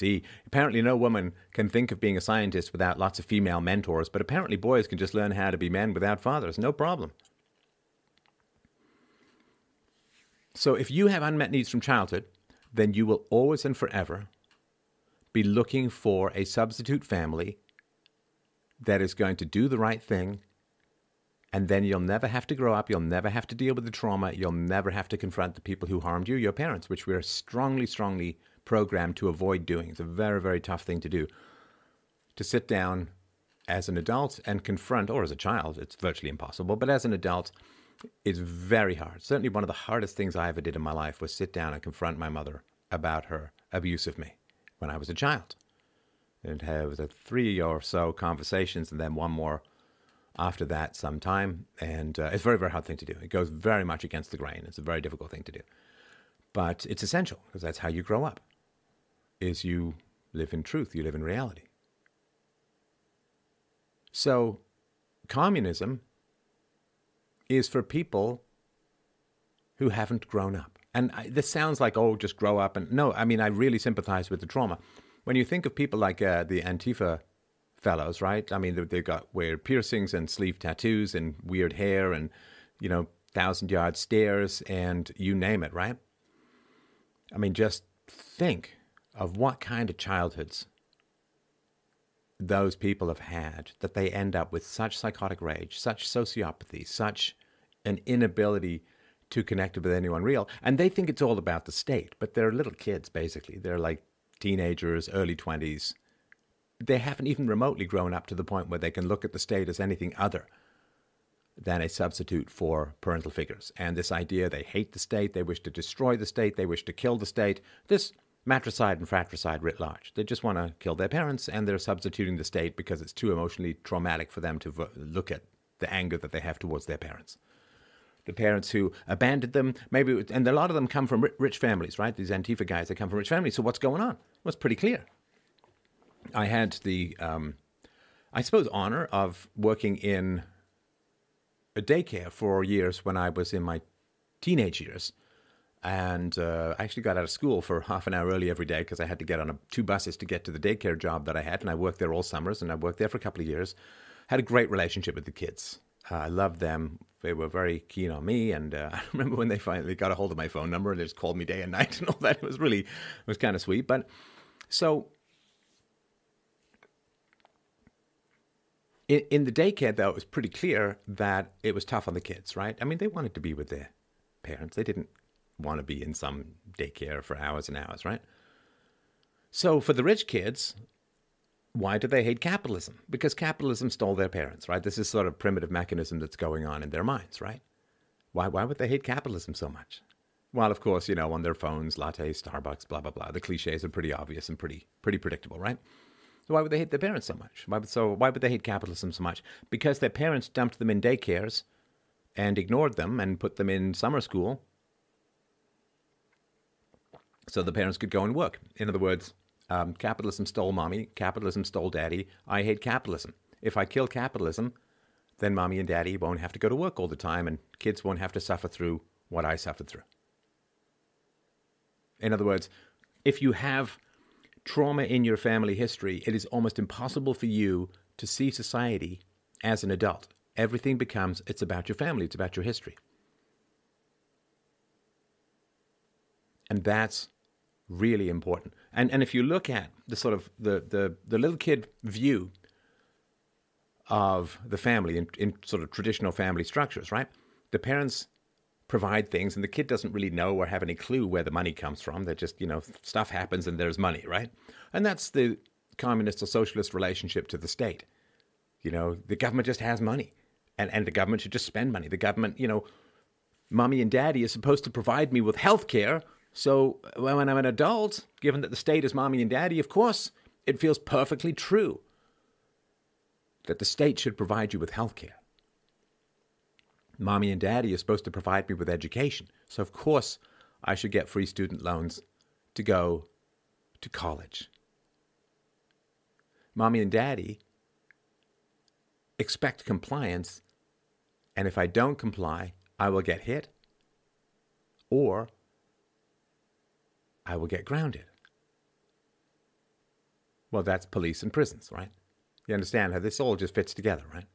See, apparently no woman can think of being a scientist without lots of female mentors, but apparently boys can just learn how to be men without fathers. No problem. So if you have unmet needs from childhood, then you will always and forever be looking for a substitute family that is going to do the right thing, and then you'll never have to grow up, you'll never have to deal with the trauma, you'll never have to confront the people who harmed you, your parents, which we are strongly, strongly programmed to avoid doing. It's a very, very tough thing to do, to sit down as an adult and confront, or as a child, it's virtually impossible, but as an adult, it's very hard. Certainly one of the hardest things I ever did in my life was sit down and confront my mother about her abuse of me when I was a child. And it was a 3 or so conversations and then one more after that sometime. And it's a very, very hard thing to do. It goes very much against the grain. It's a very difficult thing to do. But it's essential because that's how you grow up, is you live in truth, you live in reality. So communism is for people who haven't grown up. And this sounds like, oh, just grow up. And no, I mean, I really sympathize with the trauma. When you think of people like the Antifa fellows, right? I mean, they've got weird piercings and sleeve tattoos and weird hair and, you know, 1,000-yard stares and you name it, right? I mean, just think of what kind of childhoods those people have had, that they end up with such psychotic rage, such sociopathy, such an inability to connect with anyone real. And they think it's all about the state, but they're little kids, basically. They're like teenagers, early 20s. They haven't even remotely grown up to the point where they can look at the state as anything other than a substitute for parental figures. And this idea they hate the state, they wish to destroy the state, they wish to kill the state, this matricide and fratricide writ large. They just want to kill their parents, and they're substituting the state because it's too emotionally traumatic for them to look at the anger that they have towards their parents. The parents who abandoned them, maybe, and a lot of them come from rich families, right? These Antifa guys, they come from rich families. So what's going on? Well, it's pretty clear. I had the, I suppose, honor of working in a daycare for years when I was in my teenage years. And I actually got out of school for half an hour early every day because I had to get on two buses to get to the daycare job that I had. And I worked there all summers, and I worked there for a couple of years. Had a great relationship with the kids. I loved them. They were very keen on me. And I remember when they finally got a hold of my phone number and they just called me day and night and all that. It was really, it was kind of sweet. But so in the daycare, though, it was pretty clear that it was tough on the kids, right? I mean, they wanted to be with their parents. They didn't want to be in some daycare for hours and hours, right? So for the rich kids, why do they hate capitalism? Because capitalism stole their parents, right? This is sort of primitive mechanism that's going on in their minds, right? Why would they hate capitalism so much? Well, of course, you know, on their phones, lattes, Starbucks, blah, blah, blah. The cliches are pretty obvious and pretty predictable, right? So why would they hate their parents so much? Why would they hate capitalism so much? Because their parents dumped them in daycares and ignored them and put them in summer school so the parents could go and work. In other words, capitalism stole mommy, capitalism stole daddy, I hate capitalism. If I kill capitalism, then mommy and daddy won't have to go to work all the time and kids won't have to suffer through what I suffered through. In other words, if you have trauma in your family history, it is almost impossible for you to see society as an adult. Everything becomes, it's about your family, it's about your history. And that's really important. And if you look at the sort of the little kid view of the family in sort of traditional family structures, right? The parents provide things and the kid doesn't really know or have any clue where the money comes from. They're just, you know, stuff happens and there's money, right? And that's the communist or socialist relationship to the state. You know, the government just has money and the government should just spend money. The government, you know, mommy and daddy is supposed to provide me with health care. So when I'm an adult, given that the state is mommy and daddy, of course, it feels perfectly true that the state should provide you with healthcare. Mommy and daddy are supposed to provide me with education. So of course, I should get free student loans to go to college. Mommy and daddy expect compliance, and if I don't comply, I will get hit or I will get grounded. Well, that's police and prisons, right? You understand how this all just fits together, right?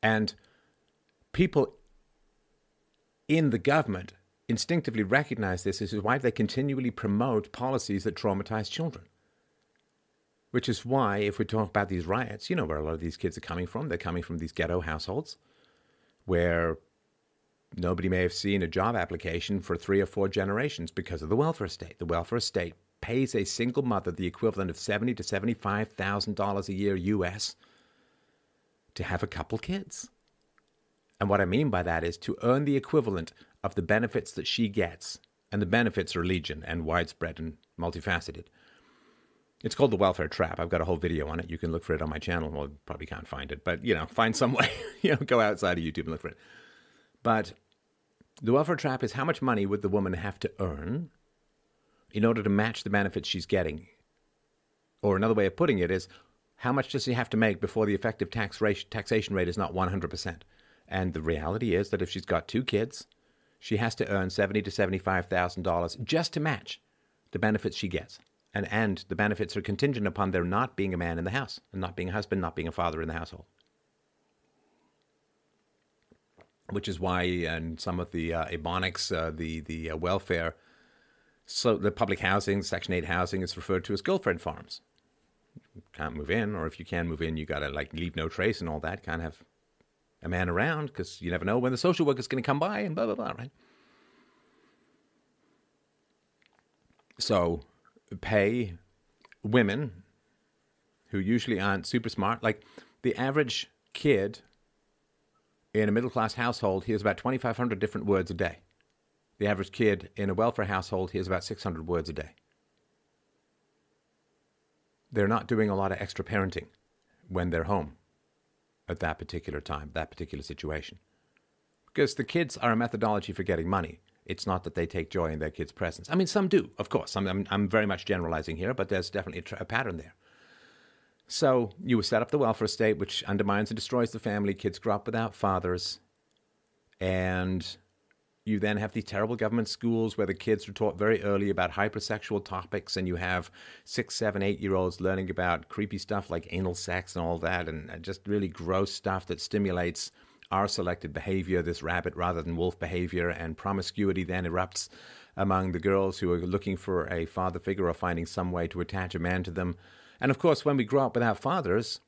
And people in the government instinctively recognize this. This is why they continually promote policies that traumatize children. Which is why, if we talk about these riots, you know where a lot of these kids are coming from. They're coming from these ghetto households where nobody may have seen a job application for 3 or 4 generations because of the welfare state. The welfare state pays a single mother the equivalent of $70,000 to $75,000 a year US to have a couple kids. And what I mean by that is to earn the equivalent of the benefits that she gets. And the benefits are legion and widespread and multifaceted. It's called the welfare trap. I've got a whole video on it. You can look for it on my channel. Well, you probably can't find it, but, you know, find some way. You know, go outside of YouTube and look for it. But the welfare trap is how much money would the woman have to earn in order to match the benefits she's getting? Or another way of putting it is, how much does she have to make before the effective taxation rate is not 100%? And the reality is that if she's got 2 kids, she has to earn $70,000 to $75,000 just to match the benefits she gets. And the benefits are contingent upon there not being a man in the house, and not being a husband, not being a father in the household. Which is why in some of the ebonics, the welfare, so the public housing, Section 8 housing is referred to as girlfriend farms. You can't move in, or if you can move in, you got to like leave no trace and all that. Can't have a man around because you never know when the social worker's going to come by and blah, blah, blah, right? So pay women who usually aren't super smart. Like the average kid in a middle-class household hears about 2,500 different words a day. The average kid in a welfare household hears about 600 words a day. They're not doing a lot of extra parenting when they're home at that particular time, that particular situation. Because the kids are a methodology for getting money. It's not that they take joy in their kids' presence. I mean, some do, of course. I'm very much generalizing here, but there's definitely a pattern there. So you set up the welfare state, which undermines and destroys the family. Kids grow up without fathers. And you then have these terrible government schools where the kids are taught very early about hypersexual topics, and you have 6, 7, 8-year-olds learning about creepy stuff like anal sex and all that, and just really gross stuff that stimulates our selected behavior, this rabbit rather than wolf behavior, and promiscuity then erupts among the girls who are looking for a father figure or finding some way to attach a man to them. And of course, when we grow up without fathers,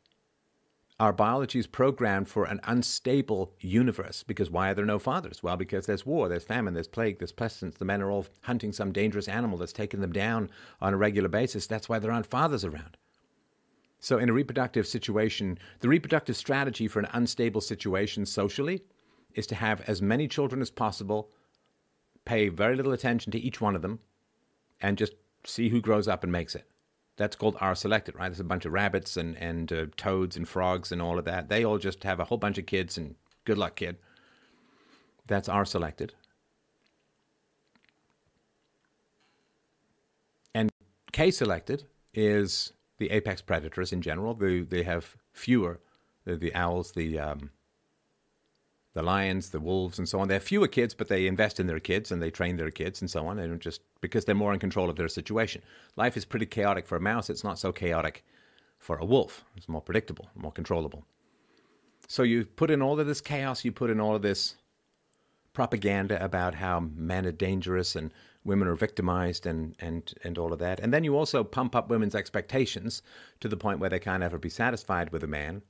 our biology is programmed for an unstable universe. Because why are there no fathers? Well, because there's war, there's famine, there's plague, there's pestilence. The men are all hunting some dangerous animal that's taking them down on a regular basis. That's why there aren't fathers around. So in a reproductive situation, the reproductive strategy for an unstable situation socially is to have as many children as possible, pay very little attention to each one of them, and just see who grows up and makes it. That's called R selected, right? There's a bunch of rabbits and toads and frogs and all of that. They all just have a whole bunch of kids and good luck, kid. That's R selected. And K selected is the apex predators in general. They have fewer, the owls, the lions, the wolves, and so on. They have fewer kids, but they invest in their kids and they train their kids and so on. They don't just, because they're more in control of their situation. Life is pretty chaotic for a mouse. It's not so chaotic for a wolf. It's more predictable, more controllable. So you put in all of this chaos, you put in all of this propaganda about how men are dangerous and women are victimized and all of that. And then you also pump up women's expectations to the point where they can't ever be satisfied with a man,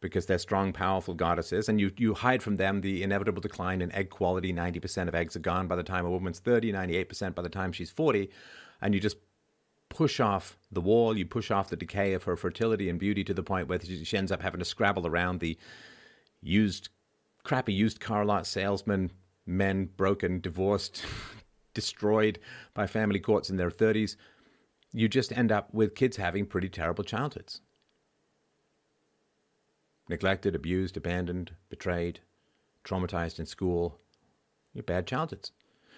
because they're strong, powerful goddesses, and you hide from them the inevitable decline in egg quality. 90% of eggs are gone by the time a woman's 30, 98% by the time she's 40, and you just push off the wall, you push off the decay of her fertility and beauty to the point where she ends up having to scrabble around the crappy used car lot salesman, men broken, divorced, destroyed by family courts in their 30s. You just end up with kids having pretty terrible childhoods. Neglected, abused, abandoned, betrayed, traumatized in school, your bad childhoods.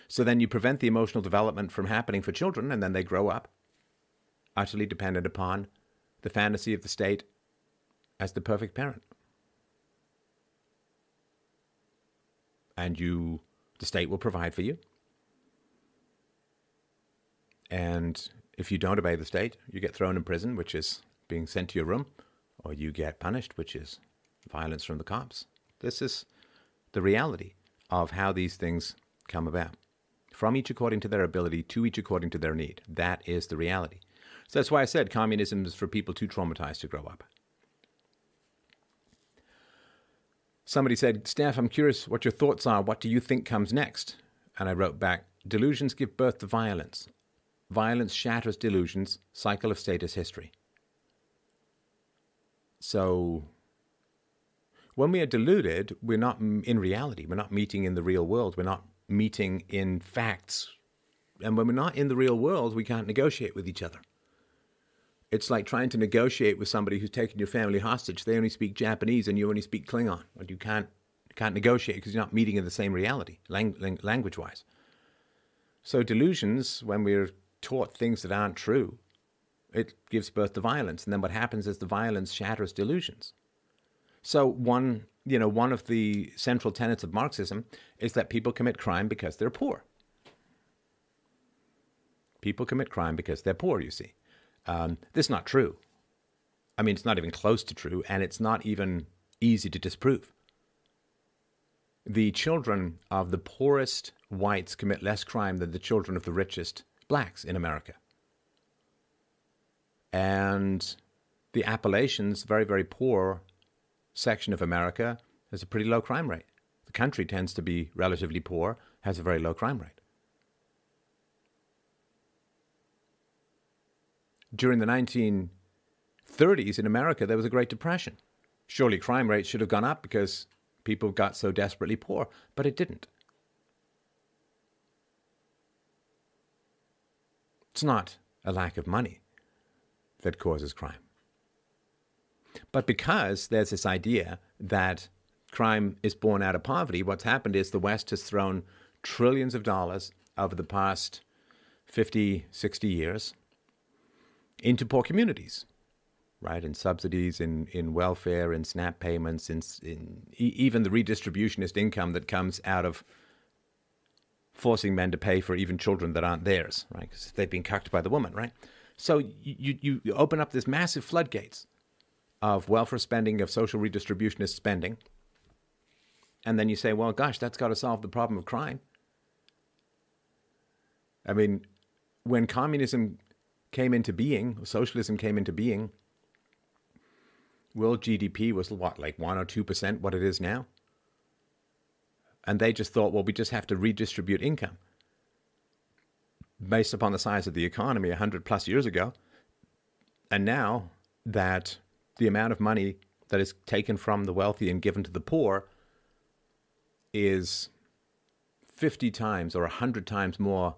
So then you prevent the emotional development from happening for children, and then they grow up utterly dependent upon the fantasy of the state as the perfect parent. And the state will provide for you. And if you don't obey the state, you get thrown in prison, which is being sent to your room. Or you get punished, which is violence from the cops. This is the reality. of how these things come about. From each according to their ability, to each according to their need. That is the reality. So that's why I said communism is for people too traumatized to grow up. Somebody said, Steph, I'm curious what your thoughts are. What do you think comes next? And I wrote back, delusions give birth to violence. Violence shatters delusions. Cycle of status history. So when we are deluded, we're not in reality. We're not meeting in the real world. We're not meeting in facts. And when we're not in the real world, we can't negotiate with each other. It's like trying to negotiate with somebody who's taken your family hostage. They only speak Japanese and you only speak Klingon. And you can't negotiate because you're not meeting in the same reality, language-wise. So delusions, when we're taught things that aren't true, it gives birth to violence. And then what happens is the violence shatters delusions. So one of the central tenets of Marxism is that people commit crime because they're poor. People commit crime because they're poor, you see. This is not true. I mean, it's not even close to true, and it's not even easy to disprove. The children of the poorest whites commit less crime than the children of the richest blacks in America. And the Appalachians, very, very poor section of America, has a pretty low crime rate. The country tends to be relatively poor, has a very low crime rate. During the 1930s in America, there was a Great Depression. Surely crime rates should have gone up because people got so desperately poor, but it didn't. It's not a lack of money that causes crime. But because there's this idea that crime is born out of poverty, what's happened is the West has thrown trillions of dollars over the past 50, 60 years into poor communities, right? In subsidies, in welfare, in SNAP payments, in even the redistributionist income that comes out of forcing men to pay for even children that aren't theirs, right? Because they've been cucked by the woman, right? So you open up this massive floodgates of welfare spending, of social redistributionist spending, and then you say, well, gosh, that's got to solve the problem of crime. I mean, when communism came into being, socialism came into being, world GDP was what, like 1 or 2% what it is now? And they just thought, well, we just have to redistribute income. Based upon the size of the economy 100 plus years ago, and now that the amount of money that is taken from the wealthy and given to the poor is 50 times or 100 times more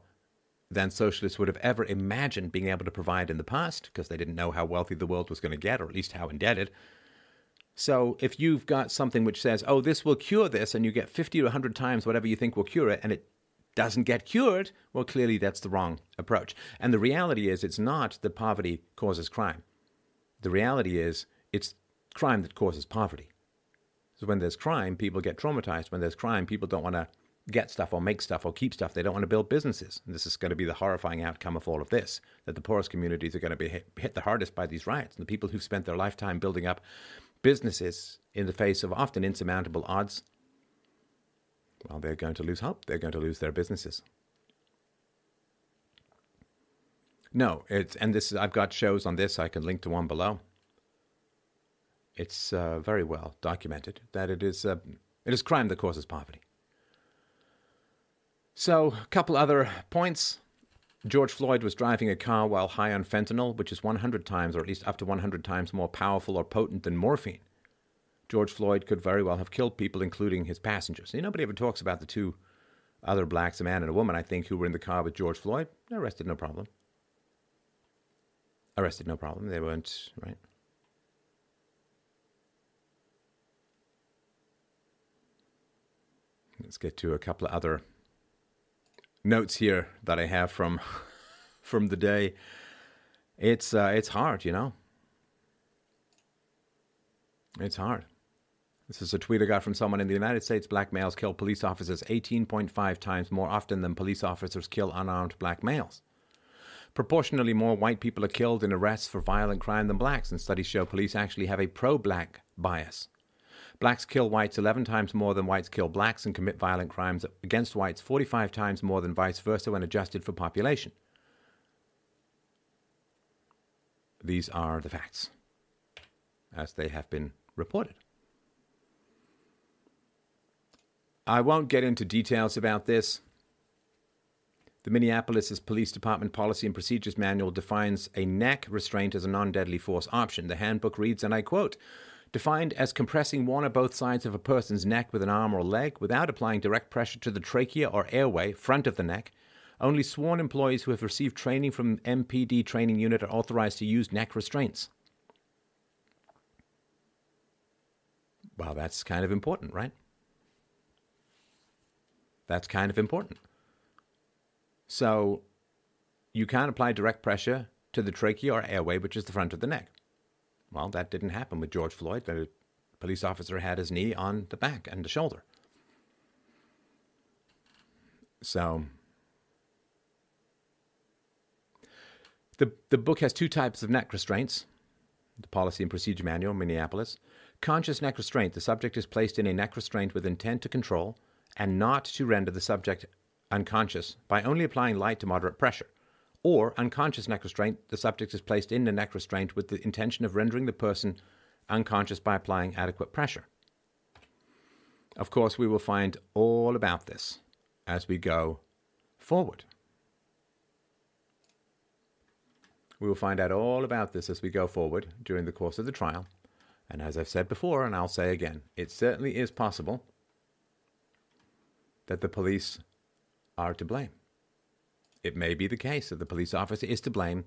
than socialists would have ever imagined being able to provide in the past, because they didn't know how wealthy the world was going to get, or at least how indebted. So if you've got something which says, oh, this will cure this, and you get 50 or 100 times whatever you think will cure it, and it doesn't get cured, well, clearly that's the wrong approach. And the reality is it's not that poverty causes crime. The reality is it's crime that causes poverty. So when there's crime, people get traumatized. When there's crime, people don't want to get stuff or make stuff or keep stuff. They don't want to build businesses. And this is going to be the horrifying outcome of all of this, that the poorest communities are going to be hit the hardest by these riots. And the people who've spent their lifetime building up businesses in the face of often insurmountable odds, well, they're going to lose hope. They're going to lose their businesses. No, I've got shows on this. I can link to one below. It's very well documented that it is crime that causes poverty. So, a couple other points. George Floyd was driving a car while high on fentanyl, which is 100 times, or at least up to 100 times, more powerful or potent than morphine. George Floyd could very well have killed people, including his passengers. You know, nobody ever talks about the two other blacks, a man and a woman, I think, who were in the car with George Floyd. Arrested, no problem. Arrested, no problem. They weren't, right? Let's get to a couple of other notes here that I have from the day. It's hard, you know. It's hard. This is a tweet I got from someone in the United States. Black males kill police officers 18.5 times more often than police officers kill unarmed black males. Proportionally more white people are killed in arrests for violent crime than blacks, and studies show police actually have a pro-black bias. Blacks kill whites 11 times more than whites kill blacks and commit violent crimes against whites 45 times more than vice versa when adjusted for population. These are the facts, as they have been reported. I won't get into details about this. The Minneapolis Police Department Policy and Procedures Manual defines a neck restraint as a non-deadly force option. The handbook reads, and I quote, "Defined as compressing one or both sides of a person's neck with an arm or leg without applying direct pressure to the trachea or airway, front of the neck. Only sworn employees who have received training from MPD training unit are authorized to use neck restraints." Well, that's kind of important, right? That's kind of important. So you can't apply direct pressure to the trachea or airway, which is the front of the neck. Well, that didn't happen with George Floyd. The police officer had his knee on the back and the shoulder. So the book has two types of neck restraints. The Policy and Procedure Manual, Minneapolis. Conscious neck restraint. The subject is placed in a neck restraint with intent to control and not to render the subject unconscious by only applying light to moderate pressure. Or unconscious neck restraint, the subject is placed in the neck restraint with the intention of rendering the person unconscious by applying adequate pressure. Of course, we will find all about this as we go forward. We will find out all about this as we go forward during the course of the trial. And as I've said before, and I'll say again, it certainly is possible that the police are to blame. It may be the case that the police officer is to blame.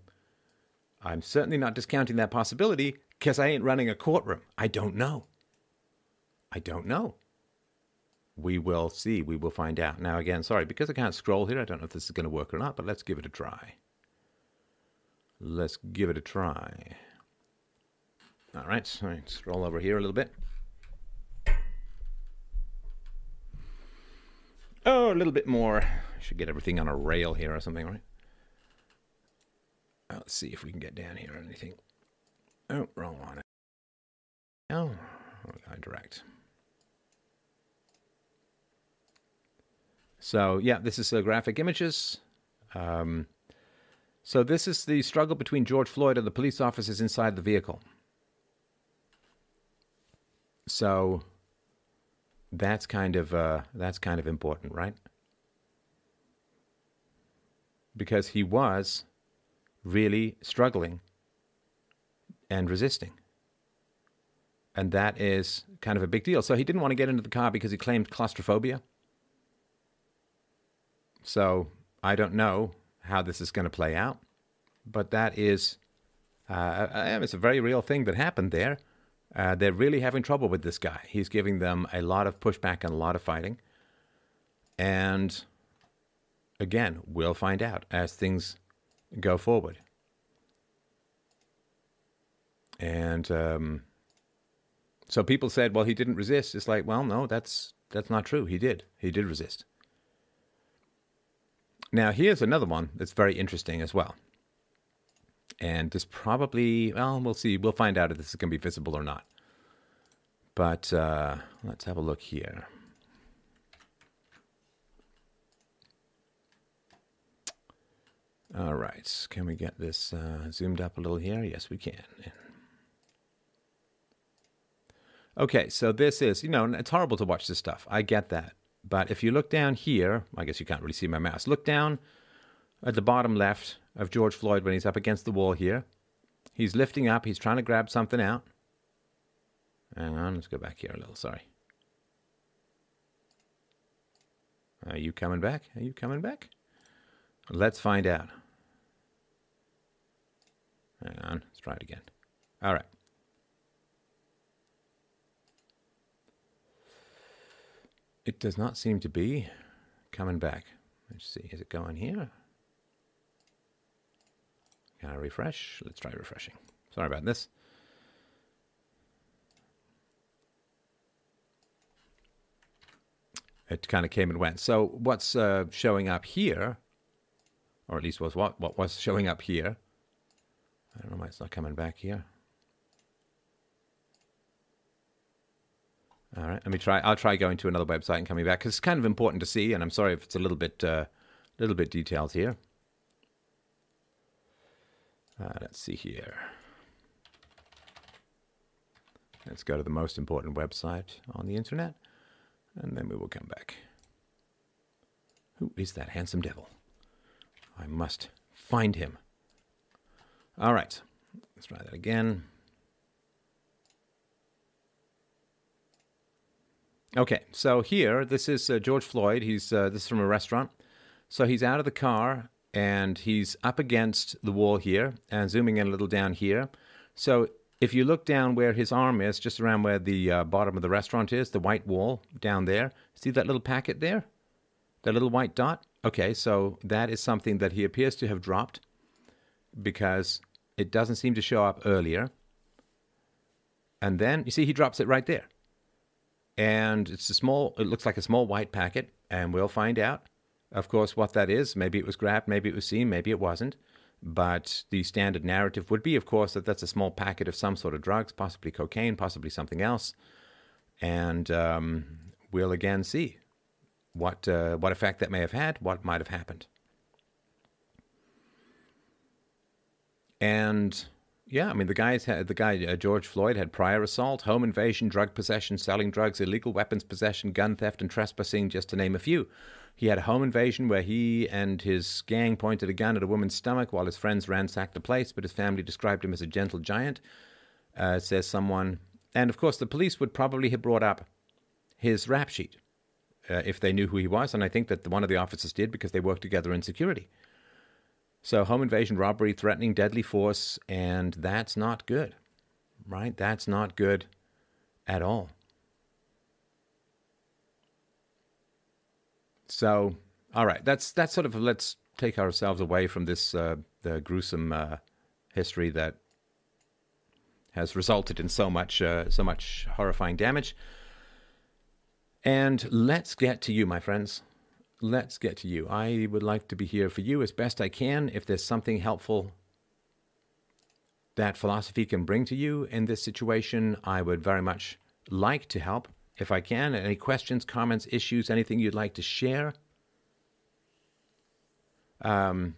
I'm certainly not discounting that possibility because I ain't running a courtroom. I don't know. I don't know. We will see. We will find out. Now, again, sorry, because I can't scroll here, I don't know if this is going to work or not, but let's give it a try. Let's give it a try. All right, so I scroll over here a little bit. Oh, a little bit more. I should get everything on a rail here or something, right? Let's see if we can get down here or anything. Oh, wrong one. Oh, we're going direct. So, yeah, this is graphic images. So this is the struggle between George Floyd and the police officers inside the vehicle. So that's kind of important, right? Because he was really struggling and resisting. And that is kind of a big deal. So he didn't want to get into the car because he claimed claustrophobia. So I don't know how this is going to play out, but that is, it's a very real thing that happened there. They're really having trouble with this guy. He's giving them a lot of pushback and a lot of fighting. And again, we'll find out as things go forward. And so people said, well, he didn't resist. It's like, well, no, that's not true. He did. He did resist. Now, here's another one that's very interesting as well. And this probably, well, we'll see. We'll find out if this is going to be visible or not. But let's have a look here. All right. Can we get this zoomed up a little here? Yes, we can. Okay, so this is, you know, it's horrible to watch this stuff. I get that. But if you look down here, I guess you can't really see my mouse. Look down at the bottom left of George Floyd when he's up against the wall here. He's lifting up. He's trying to grab something out. Hang on. Let's go back here a little. Sorry. Are you coming back? Are you coming back? Let's find out. Hang on. Let's try it again. All right. It does not seem to be coming back. Let's see. Is it going here? Can I refresh? Let's try refreshing. Sorry about this. It kind of came and went. So what's showing up here, or at least was what was showing up here. I don't know why it's not coming back here. All right, let me try. I'll try going to another website and coming back, because it's kind of important to see, and I'm sorry if it's a little bit detailed here. Let's see here. Let's go to the most important website on the internet, and then we will come back. Who is that handsome devil? I must find him. All right, let's try that again. Okay, so here, this is George Floyd. He's this is from a restaurant. So he's out of the car, and he's up against the wall here, and zooming in a little down here. So if you look down where his arm is, just around where the bottom of the restaurant is, the white wall down there, see that little packet there? That little white dot? Okay, so that is something that he appears to have dropped, because it doesn't seem to show up earlier. And then, you see, he drops it right there. And it's a small, it looks like a small white packet, and we'll find out, of course, what that is. Maybe it was grabbed, maybe it was seen, maybe it wasn't. But the standard narrative would be, of course, that that's a small packet of some sort of drugs, possibly cocaine, possibly something else. And we'll again see what effect that may have had, what might have happened. And yeah, I mean, the guy George Floyd had prior assault, home invasion, drug possession, selling drugs, illegal weapons possession, gun theft, and trespassing, just to name a few. He had a home invasion where he and his gang pointed a gun at a woman's stomach while his friends ransacked the place, but his family described him as a gentle giant, says someone. And, of course, the police would probably have brought up his rap sheet if they knew who he was, and I think that one of the officers did, because they worked together in security. So home invasion, robbery, threatening, deadly force, and that's not good, right? That's not good at all. So, all right, that's sort of, let's take ourselves away from this the gruesome history that has resulted in so much horrifying damage. And let's get to you, my friends. Let's get to you. I would like to be here for you as best I can. If there's something helpful that philosophy can bring to you in this situation, I would very much like to help if I can. Any questions, comments, issues, anything you'd like to share? You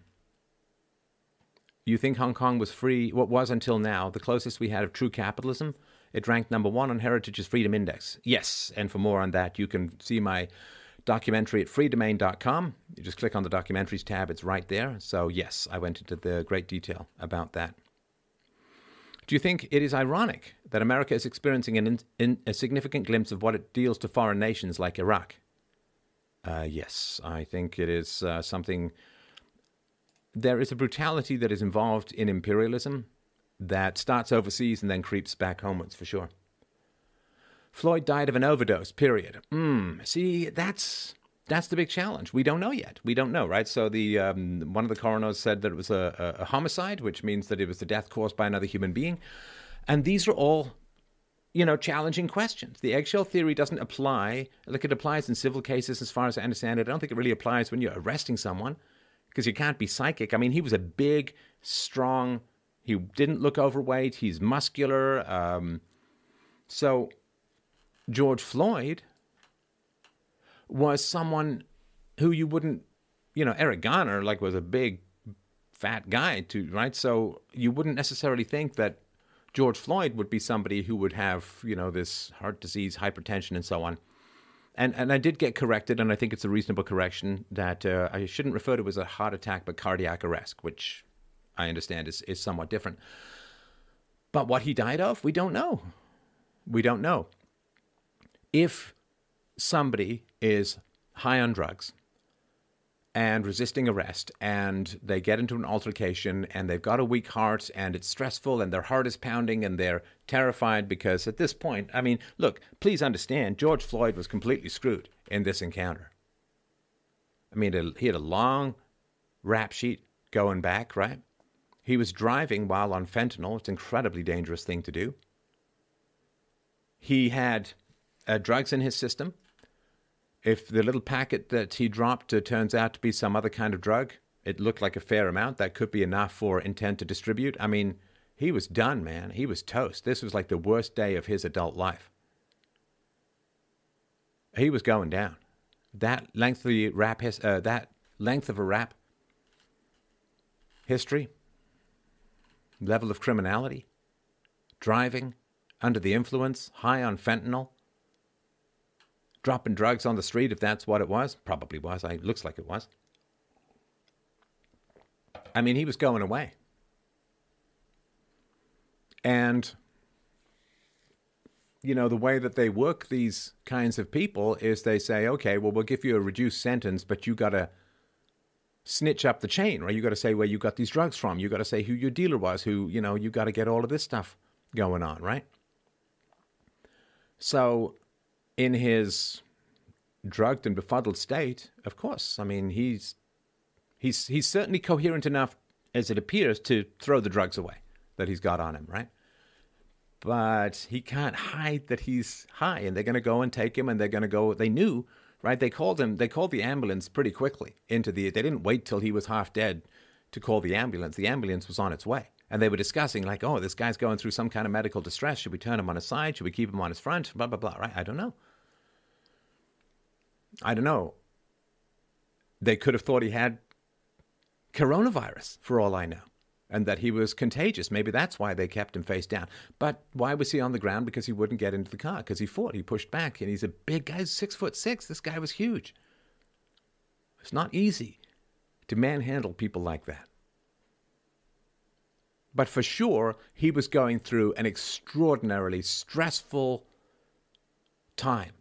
think Hong Kong was free, what was until now, the closest we had of true capitalism? It ranked number 1 on Heritage's Freedom Index. Yes, and for more on that, you can see my documentary at freedomain.com. You just click on the documentaries tab, it's right there. So yes, I went into the great detail about that. Do you think it is ironic that America is experiencing a significant glimpse of what it deals to foreign nations like Iraq? Yes, I think it is something. There is a brutality that is involved in imperialism that starts overseas and then creeps back homewards, for sure. Floyd died of an overdose, period. See, that's the big challenge. We don't know yet. We don't know, right? So the one of the coroners said that it was a homicide, which means that it was the death caused by another human being. And these are all, you know, challenging questions. The eggshell theory doesn't apply. Like, it applies in civil cases, as far as I understand it. I don't think it really applies when you're arresting someone, because you can't be psychic. I mean, he was a big, strong, he didn't look overweight. He's muscular. So George Floyd was someone who you wouldn't, you know, Eric Garner, like, was a big, fat guy, too, right? So you wouldn't necessarily think that George Floyd would be somebody who would have, you know, this heart disease, hypertension, and so on. And I did get corrected, and I think it's a reasonable correction, that I shouldn't refer to it as a heart attack, but cardiac arrest, which I understand is somewhat different. But what he died of, we don't know. We don't know. If somebody is high on drugs and resisting arrest, and they get into an altercation, and they've got a weak heart, and it's stressful, and their heart is pounding, and they're terrified, because at this point, I mean, look, please understand, George Floyd was completely screwed in this encounter. I mean, he had a long rap sheet going back, right? He was driving while on fentanyl. It's an incredibly dangerous thing to do. He had drugs in his system. If the little packet that he dropped turns out to be some other kind of drug, it looked like a fair amount. That could be enough for intent to distribute. I mean, he was done, man. He was toast. This was like the worst day of his adult life. he was going down. That length of a rap history, level of criminality, driving under the influence, high on fentanyl, dropping drugs on the street, if that's what it was. Probably was. It looks like it was. I mean, he was going away. And, you know, the way that they work these kinds of people is they say, okay, well, we'll give you a reduced sentence, but you got to snitch up the chain, right? You got to say where you got these drugs from. You got to say who your dealer was, you got to get all of this stuff going on, right? So in his drugged and befuddled state, of course, I mean, he's certainly coherent enough, as it appears, to throw the drugs away that he's got on him, right? But he can't hide that he's high, and they're going to go and take him, and they're going to go, they knew, right? They called the ambulance pretty quickly they didn't wait till he was half dead to call the ambulance. The ambulance was on its way, and they were discussing like, oh, this guy's going through some kind of medical distress. Should we turn him on his side? Should we keep him on his front? Blah, blah, blah, right? I don't know. They could have thought he had coronavirus, for all I know, and that he was contagious. Maybe that's why they kept him face down. But why was he on the ground? Because he wouldn't get into the car, because he fought. He pushed back, and he's a big guy. He's 6'6". This guy was huge. It's not easy to manhandle people like that. But for sure, he was going through an extraordinarily stressful time.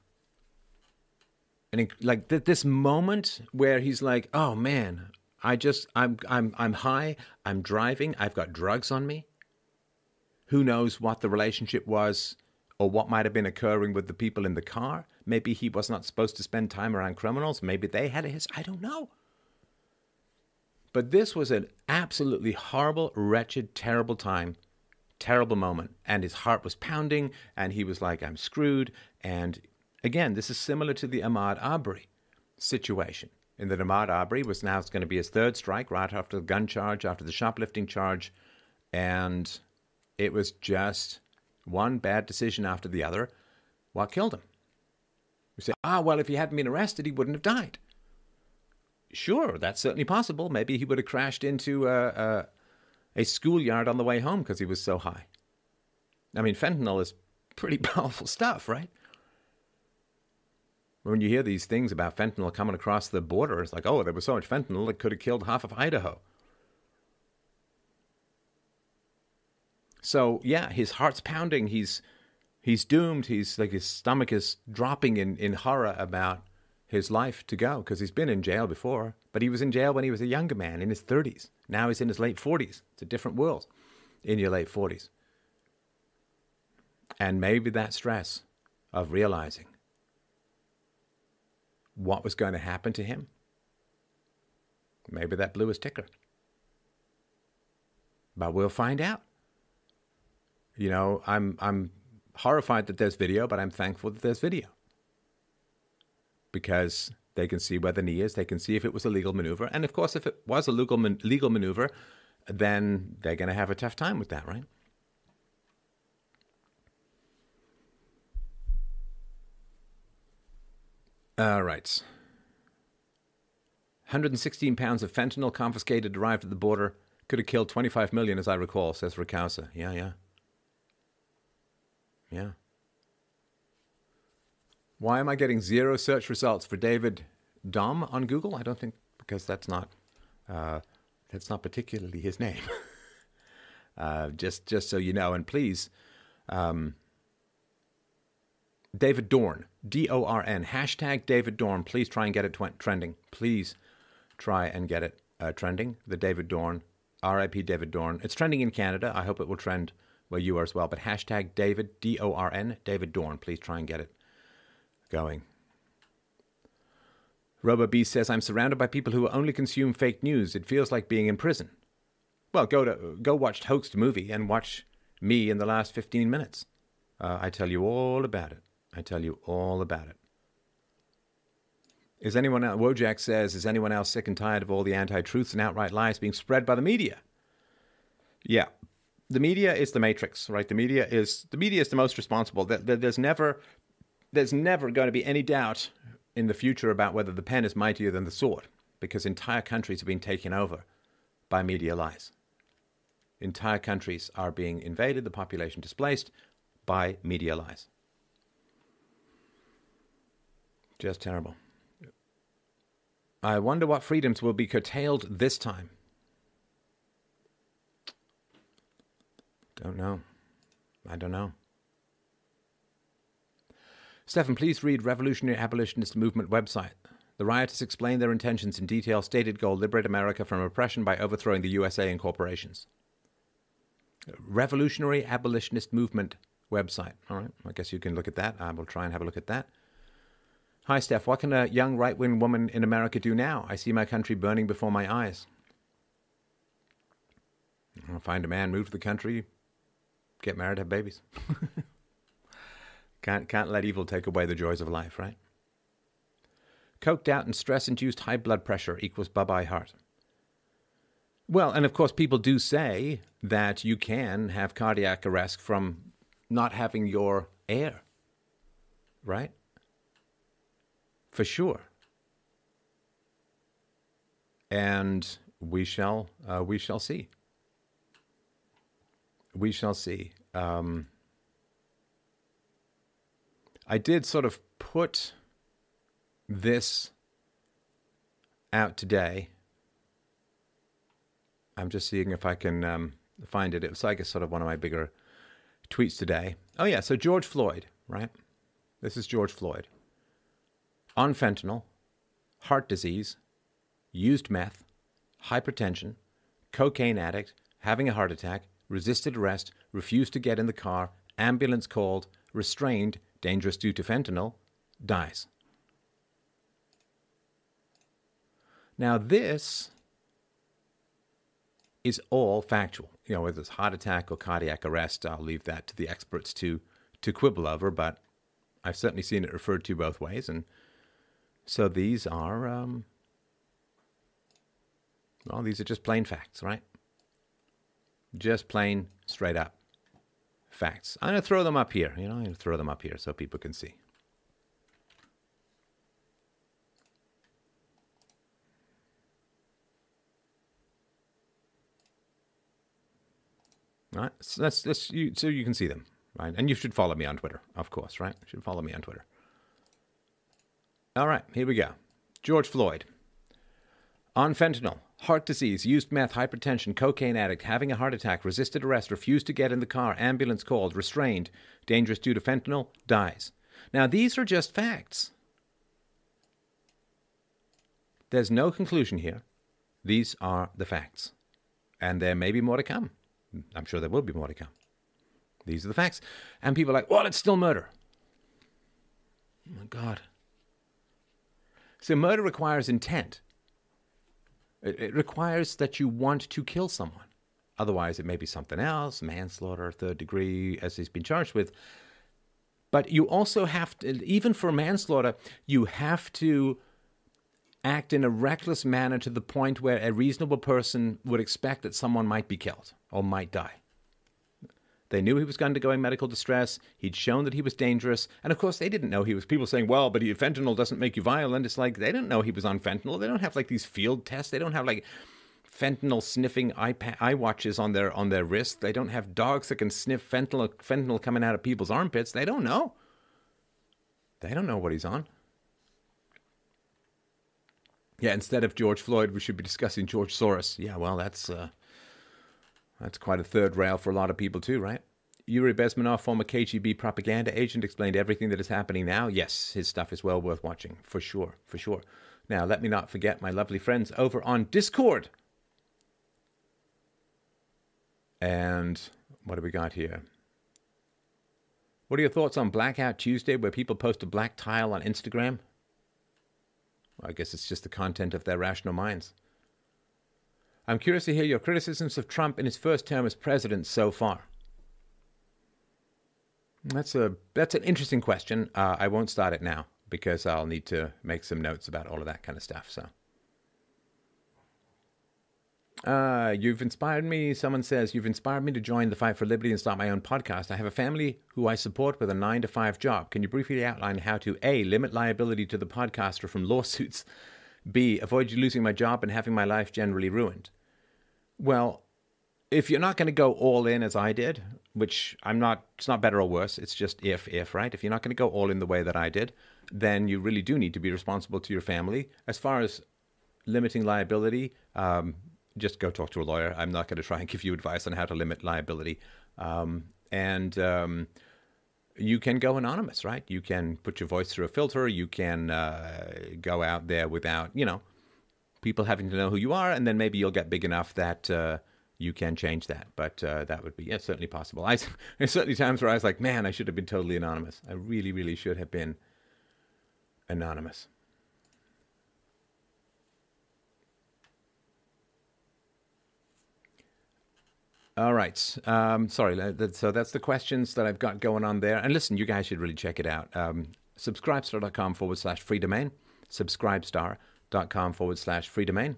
And like this moment where he's like, oh, man, I'm high, I'm driving, I've got drugs on me. Who knows what the relationship was or what might have been occurring with the people in the car. Maybe he was not supposed to spend time around criminals. Maybe they had a history. I don't know. But this was an absolutely horrible, wretched, terrible time, terrible moment. And his heart was pounding, and he was like, I'm screwed. And again, this is similar to the Ahmaud Arbery situation. In that Ahmaud Arbery was now going to be his third strike right after the gun charge, after the shoplifting charge. And it was just one bad decision after the other what killed him. You say, well, if he hadn't been arrested, he wouldn't have died. Sure, that's certainly possible. Maybe he would have crashed into a schoolyard on the way home because he was so high. I mean, fentanyl is pretty powerful stuff, right? When you hear these things about fentanyl coming across the border, it's like, oh, there was so much fentanyl, it could have killed half of Idaho. So, yeah, his heart's pounding. He's doomed. He's like, his stomach is dropping in horror about his life to go, because he's been in jail before. But he was in jail when he was a younger man, in his 30s. Now he's in his late 40s. It's a different world in your late 40s. And maybe that stress of realizing what was going to happen to him, maybe that blew his ticker. But we'll find out. You know, I'm horrified that there's video, but I'm thankful that there's video, because they can see where the knee is, they can see if it was a legal maneuver, and of course, if it was a legal maneuver, then they're going to have a tough time with that, right? All right. 116 pounds of fentanyl confiscated, arrived at the border. Could have killed 25 million, as I recall, says Rakausa. Yeah. Why am I getting zero search results for David Dom on Google? I don't think, because that's not particularly his name. Just so you know, and please... David Dorn, D-O-R-N, hashtag David Dorn. Please try and get it trending. Please try and get it trending. The David Dorn, R.I.P. David Dorn. It's trending in Canada. I hope it will trend where you are as well. But hashtag David, D-O-R-N, David Dorn. Please try and get it going. Robo B says, I'm surrounded by people who only consume fake news. It feels like being in prison. Well, go watch Hoaxed Movie and watch me in the last 15 minutes. I tell you all about it. Is anyone else, Wojak says, is anyone else sick and tired of all the anti-truths and outright lies being spread by the media? Yeah. The media is the matrix, right? The media is the most responsible. There's never there's never going to be any doubt in the future about whether the pen is mightier than the sword, because entire countries have been taken over by media lies. Entire countries are being invaded, the population displaced by media lies. Just terrible. I wonder what freedoms will be curtailed this time. Don't know. I don't know. Stefan, please read Revolutionary Abolitionist Movement website. The rioters explained their intentions in detail, stated goal, liberate America from oppression by overthrowing the USA and corporations. Revolutionary Abolitionist Movement website. All right, I guess you can look at that. I will try and have a look at that. Hi, Steph. What can a young right-wing woman in America do now? I see my country burning before my eyes. I'll find a man, move to the country, get married, have babies. Can't let evil take away the joys of life, right? Coked out and stress-induced high blood pressure equals bye-bye heart. Well, and of course, people do say that you can have cardiac arrest from not having your air, right? For sure. And we shall see. We shall see. I did sort of put this out today. I'm just seeing if I can find it. It was, I guess, sort of one of my bigger tweets today. Oh, yeah, so George Floyd, right? This is George Floyd. On fentanyl, heart disease, used meth, hypertension, cocaine addict, having a heart attack, resisted arrest, refused to get in the car, ambulance called, restrained, dangerous due to fentanyl, dies. Now this is all factual. You know, whether it's heart attack or cardiac arrest, I'll leave that to the experts to quibble over, but I've certainly seen it referred to both ways. And so these are, well, these are just plain facts, right? Just plain, straight up facts. I'm going to throw them up here, you know, I'm going to throw them up here so people can see. All right, so you can see them, right? And you should follow me on Twitter, of course, right? You should follow me on Twitter. All right, here we go. George Floyd. On fentanyl, heart disease, used meth, hypertension, cocaine addict, having a heart attack, resisted arrest, refused to get in the car, ambulance called, restrained, dangerous due to fentanyl, dies. Now, these are just facts. There's no conclusion here. These are the facts. And there may be more to come. I'm sure there will be more to come. These are the facts. And people are like, well, it's still murder. Oh, my God. So murder requires intent. It requires that you want to kill someone. Otherwise, it may be something else, manslaughter, third degree, as he's been charged with. But you also have to, even for manslaughter, you have to act in a reckless manner to the point where a reasonable person would expect that someone might be killed or might die. They knew he was undergoing medical distress. He'd shown that he was dangerous. And, of course, they didn't know he was. People saying, well, but fentanyl doesn't make you violent. It's like they didn't know he was on fentanyl. They don't have, like, these field tests. They don't have, like, fentanyl-sniffing eye watches on their wrists. They don't have dogs that can sniff fentanyl coming out of people's armpits. They don't know. They don't know what he's on. Yeah, instead of George Floyd, we should be discussing George Soros. Yeah, well, that's quite a third rail for a lot of people too, right? Yuri Bezmenov, former KGB propaganda agent, explained everything that is happening now. Yes, his stuff is well worth watching, for sure, for sure. Now, let me not forget my lovely friends over on Discord. And what do we got here? What are your thoughts on Blackout Tuesday, where people post a black tile on Instagram? Well, I guess it's just the content of their rational minds. I'm curious to hear your criticisms of Trump in his first term as president so far. That's an interesting question. I won't start it now because I'll need to make some notes about all of that kind of stuff. So, You've inspired me. Someone says, you've inspired me to join the fight for liberty and start my own podcast. I have a family who I support with a 9-to-5 job. Can you briefly outline how to A, limit liability to the podcaster from lawsuits, B, avoid losing my job and having my life generally ruined? Well, if you're not going to go all in as I did, which I'm not, it's not better or worse. It's just if, right? If you're not going to go all in the way that I did, then you really do need to be responsible to your family. As far as limiting liability, just go talk to a lawyer. I'm not going to try and give you advice on how to limit liability. You can go anonymous, right? You can put your voice through a filter. You can go out there without, you know, people having to know who you are. And then maybe you'll get big enough that you can change that. But that would be, yeah, certainly possible. There's certainly times where I was like, man, I should have been totally anonymous. I really, really should have been anonymous. All right. Sorry. So that's the questions that I've got going on there. And listen, you guys should really check it out. Subscribestar.com/free domain. Subscribestar.com/free domain.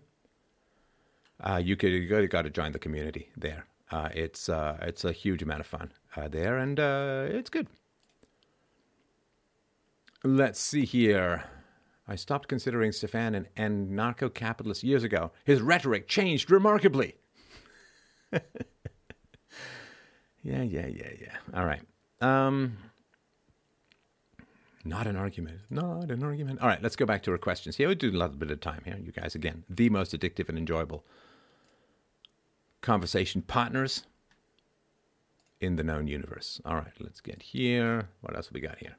You could go to join the community there. It's a huge amount of fun there, and it's good. Let's see here. I stopped considering Stefan an anarcho-capitalist years ago. His rhetoric changed remarkably. Yeah. All right. Not an argument. All right, let's go back to our questions here. We'll do a little bit of time here. You guys, again, the most addictive and enjoyable conversation partners in the known universe. All right, let's get here. What else have we got here?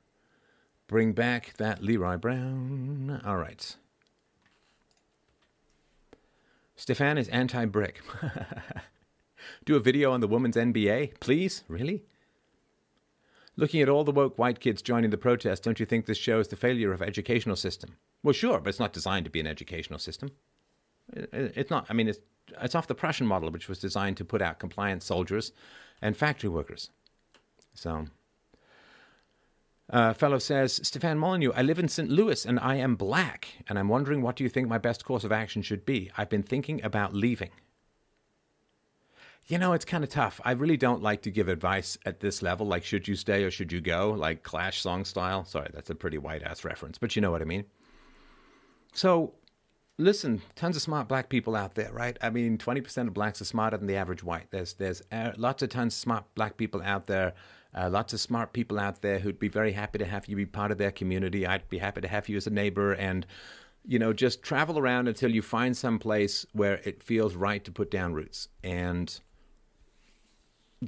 Bring back that Leroy Brown. All right. Stefan is anti-brick. Do a video on the women's NBA, please? Really? Looking at all the woke white kids joining the protest, don't you think this shows the failure of educational system? Well, sure, but it's not designed to be an educational system. It's not. I mean, it's off the Prussian model, which was designed to put out compliant soldiers and factory workers. So, fellow says, Stefan Molyneux, I live in St. Louis and I am black, and I'm wondering what do you think my best course of action should be? I've been thinking about leaving. You know, it's kind of tough. I really don't like to give advice at this level, like should you stay or should you go, like Clash song style. Sorry, that's a pretty white-ass reference, but you know what I mean. So, listen, tons of smart black people out there, right? I mean, 20% of blacks are smarter than the average white. There's lots of tons of smart black people out there, lots of smart people out there who'd be very happy to have you be part of their community. I'd be happy to have you as a neighbor, and, you know, just travel around until you find some place where it feels right to put down roots. And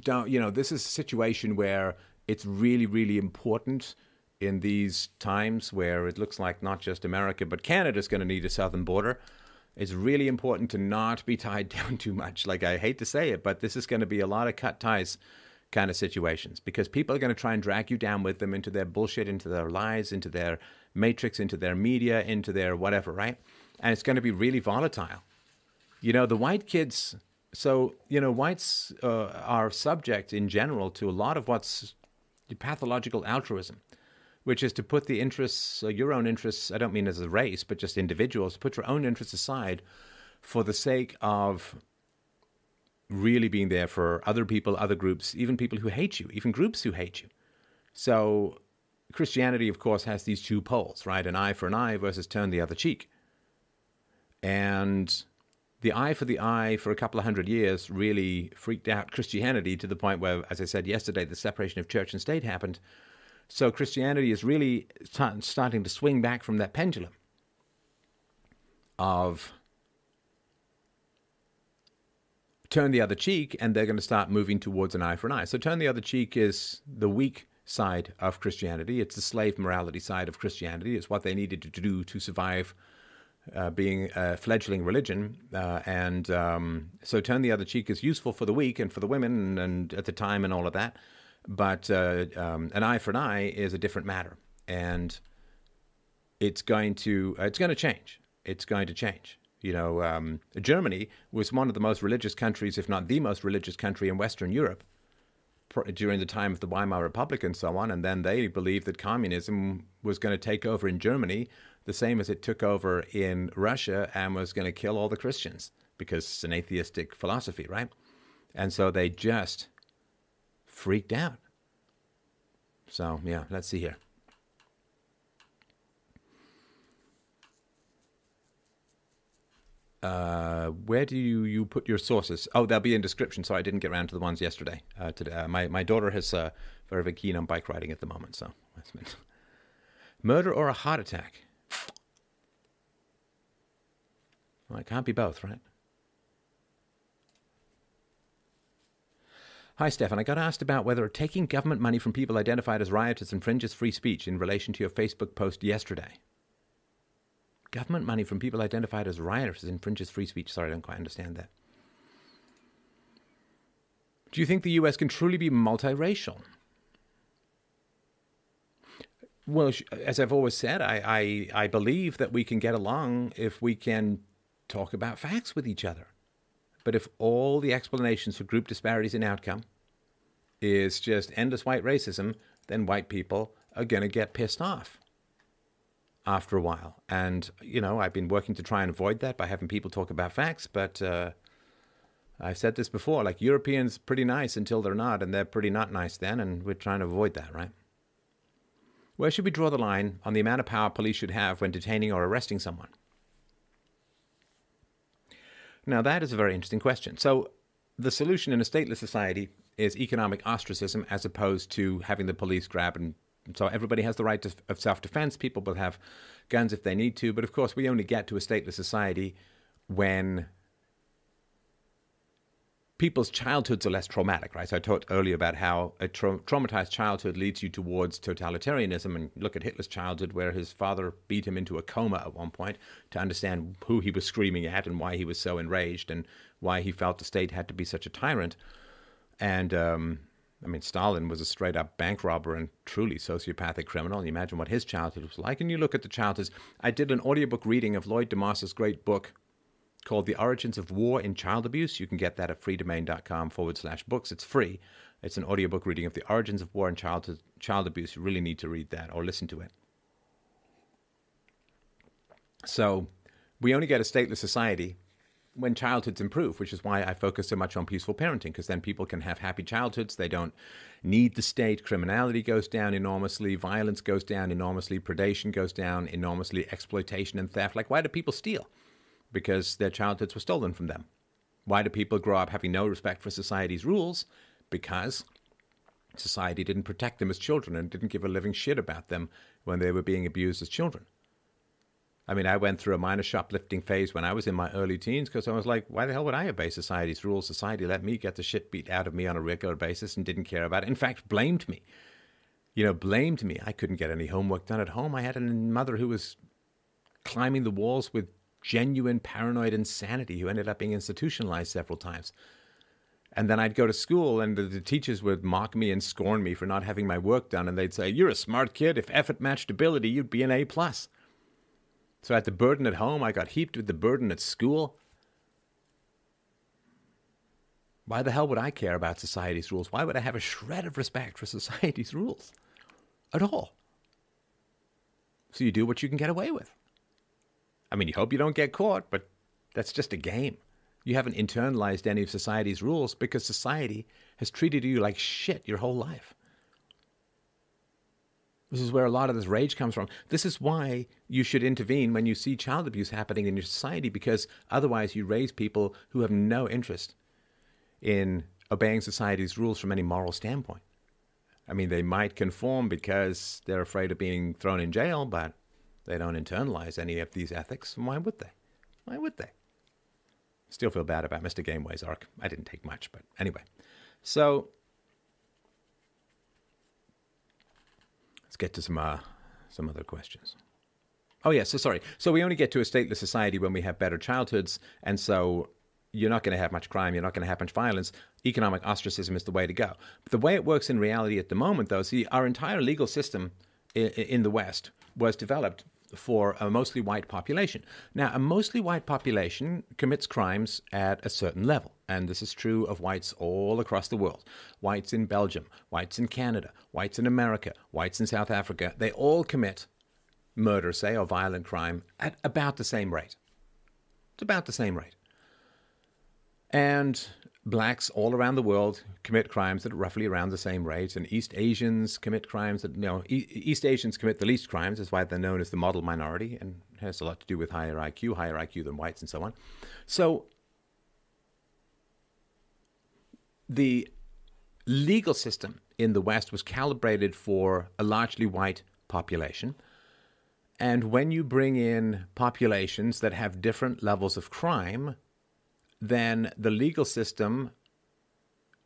don't, you know, this is a situation where it's really, really important in these times where it looks like not just America, but Canada's going to need a southern border. It's really important to not be tied down too much. Like, I hate to say it, but this is going to be a lot of cut ties kind of situations, because people are going to try and drag you down with them into their bullshit, into their lies, into their matrix, into their media, into their whatever, right? And it's going to be really volatile. You know, the white kids... So, you know, whites are subject in general to a lot of what's pathological altruism, which is to put the interests, your own interests, I don't mean as a race, but just individuals, put your own interests aside for the sake of really being there for other people, other groups, even people who hate you, even groups who hate you. So Christianity, of course, has these two poles, right? An eye for an eye versus turn the other cheek. And the eye for a couple of hundred years really freaked out Christianity to the point where, as I said yesterday, the separation of church and state happened. So Christianity is really starting to swing back from that pendulum of turn the other cheek, and they're going to start moving towards an eye for an eye. So turn the other cheek is the weak side of Christianity. It's the slave morality side of Christianity. It's what they needed to do to survive being a fledgling religion, so turn the other cheek is useful for the weak and for the women and at the time and all of that, but an eye for an eye is a different matter, and it's going to change. You know, Germany was one of the most religious countries, if not the most religious country in Western Europe during the time of the Weimar Republic and so on, and then they believed that communism was going to take over in Germany the same as it took over in Russia and was going to kill all the Christians. because it's an atheistic philosophy, right? And so they just freaked out. So, yeah, let's see here. Where do you put your sources? Oh, they'll be in description. Sorry, I didn't get around to the ones yesterday. Today, my daughter is very keen on bike riding at the moment, so that's meant. Murder or a heart attack? Well, it can't be both, right? Hi, Stefan. I got asked about whether taking government money from people identified as rioters infringes free speech in relation to your Facebook post yesterday. Government money from people identified as rioters infringes free speech. Sorry, I don't quite understand that. Do you think the U.S. can truly be multiracial? Well, as I've always said, I believe that we can get along if we can talk about facts with each other. But if all the explanations for group disparities in outcome is just endless white racism, then white people are going to get pissed off after a while. And, you know, I've been working to try and avoid that by having people talk about facts, but I've said this before, like, Europeans pretty nice until they're not, and they're pretty not nice then, and we're trying to avoid that, right? Where should we draw the line on the amount of power police should have when detaining or arresting someone? Now, that is a very interesting question. So the solution in a stateless society is economic ostracism as opposed to having the police grab and so everybody has the right of self-defense. People will have guns if they need to. But, of course, we only get to a stateless society when people's childhoods are less traumatic, right? So I talked earlier about how a traumatized childhood leads you towards totalitarianism. And look at Hitler's childhood, where his father beat him into a coma at one point to understand who he was screaming at and why he was so enraged and why he felt the state had to be such a tyrant. And I mean, Stalin was a straight-up bank robber and truly sociopathic criminal. And you imagine what his childhood was like. And you look at the childhoods. I did an audiobook reading of Lloyd DeMas's great book called The Origins of War in Child Abuse. You can get that at freedomain.com/books. It's free. It's an audiobook reading of The Origins of War in Child Abuse. You really need to read that or listen to it. So we only get a stateless society when childhoods improve, which is why I focus so much on peaceful parenting, because then people can have happy childhoods. They don't need the state. Criminality goes down enormously. Violence goes down enormously. Predation goes down enormously. Exploitation and theft. Like, why do people steal? Because their childhoods were stolen from them. Why do people grow up having no respect for society's rules? Because society didn't protect them as children and didn't give a living shit about them when they were being abused as children. I mean, I went through a minor shoplifting phase when I was in my early teens because I was like, why the hell would I obey society's rules? Society let me get the shit beat out of me on a regular basis and didn't care about it. In fact, blamed me. You know, blamed me. I couldn't get any homework done at home. I had a mother who was climbing the walls with genuine paranoid insanity who ended up being institutionalized several times. And then I'd go to school and the teachers would mock me and scorn me for not having my work done. And they'd say, you're a smart kid. If effort matched ability, you'd be an A+. So I had the burden at home. I got heaped with the burden at school. Why the hell would I care about society's rules? Why would I have a shred of respect for society's rules at all? So you do what you can get away with. I mean, you hope you don't get caught, but that's just a game. You haven't internalized any of society's rules because society has treated you like shit your whole life. This is where a lot of this rage comes from. This is why you should intervene when you see child abuse happening in your society, because otherwise you raise people who have no interest in obeying society's rules from any moral standpoint. I mean, they might conform because they're afraid of being thrown in jail, but they don't internalize any of these ethics. Why would they? Why would they? Still feel bad about Mr. Gameway's arc. I didn't take much, but anyway. So let's get to some other questions. Oh, yeah, so sorry. So we only get to a stateless society when we have better childhoods, and so you're not going to have much crime. You're not going to have much violence. Economic ostracism is the way to go. But the way it works in reality at the moment, though, see, our entire legal system in the West was developed for a mostly white population. Now, a mostly white population commits crimes at a certain level, and this is true of whites all across the world. Whites in Belgium, whites in Canada, whites in America, whites in South Africa, they all commit murder, say, or violent crime at about the same rate. It's about the same rate. And blacks all around the world commit crimes at roughly around the same rate, and East Asians commit crimes that, East Asians commit the least crimes. That's why they're known as the model minority, and it has a lot to do with higher IQ than whites and so on. So the legal system in the West was calibrated for a largely white population. And when you bring in populations that have different levels of crime, then the legal system,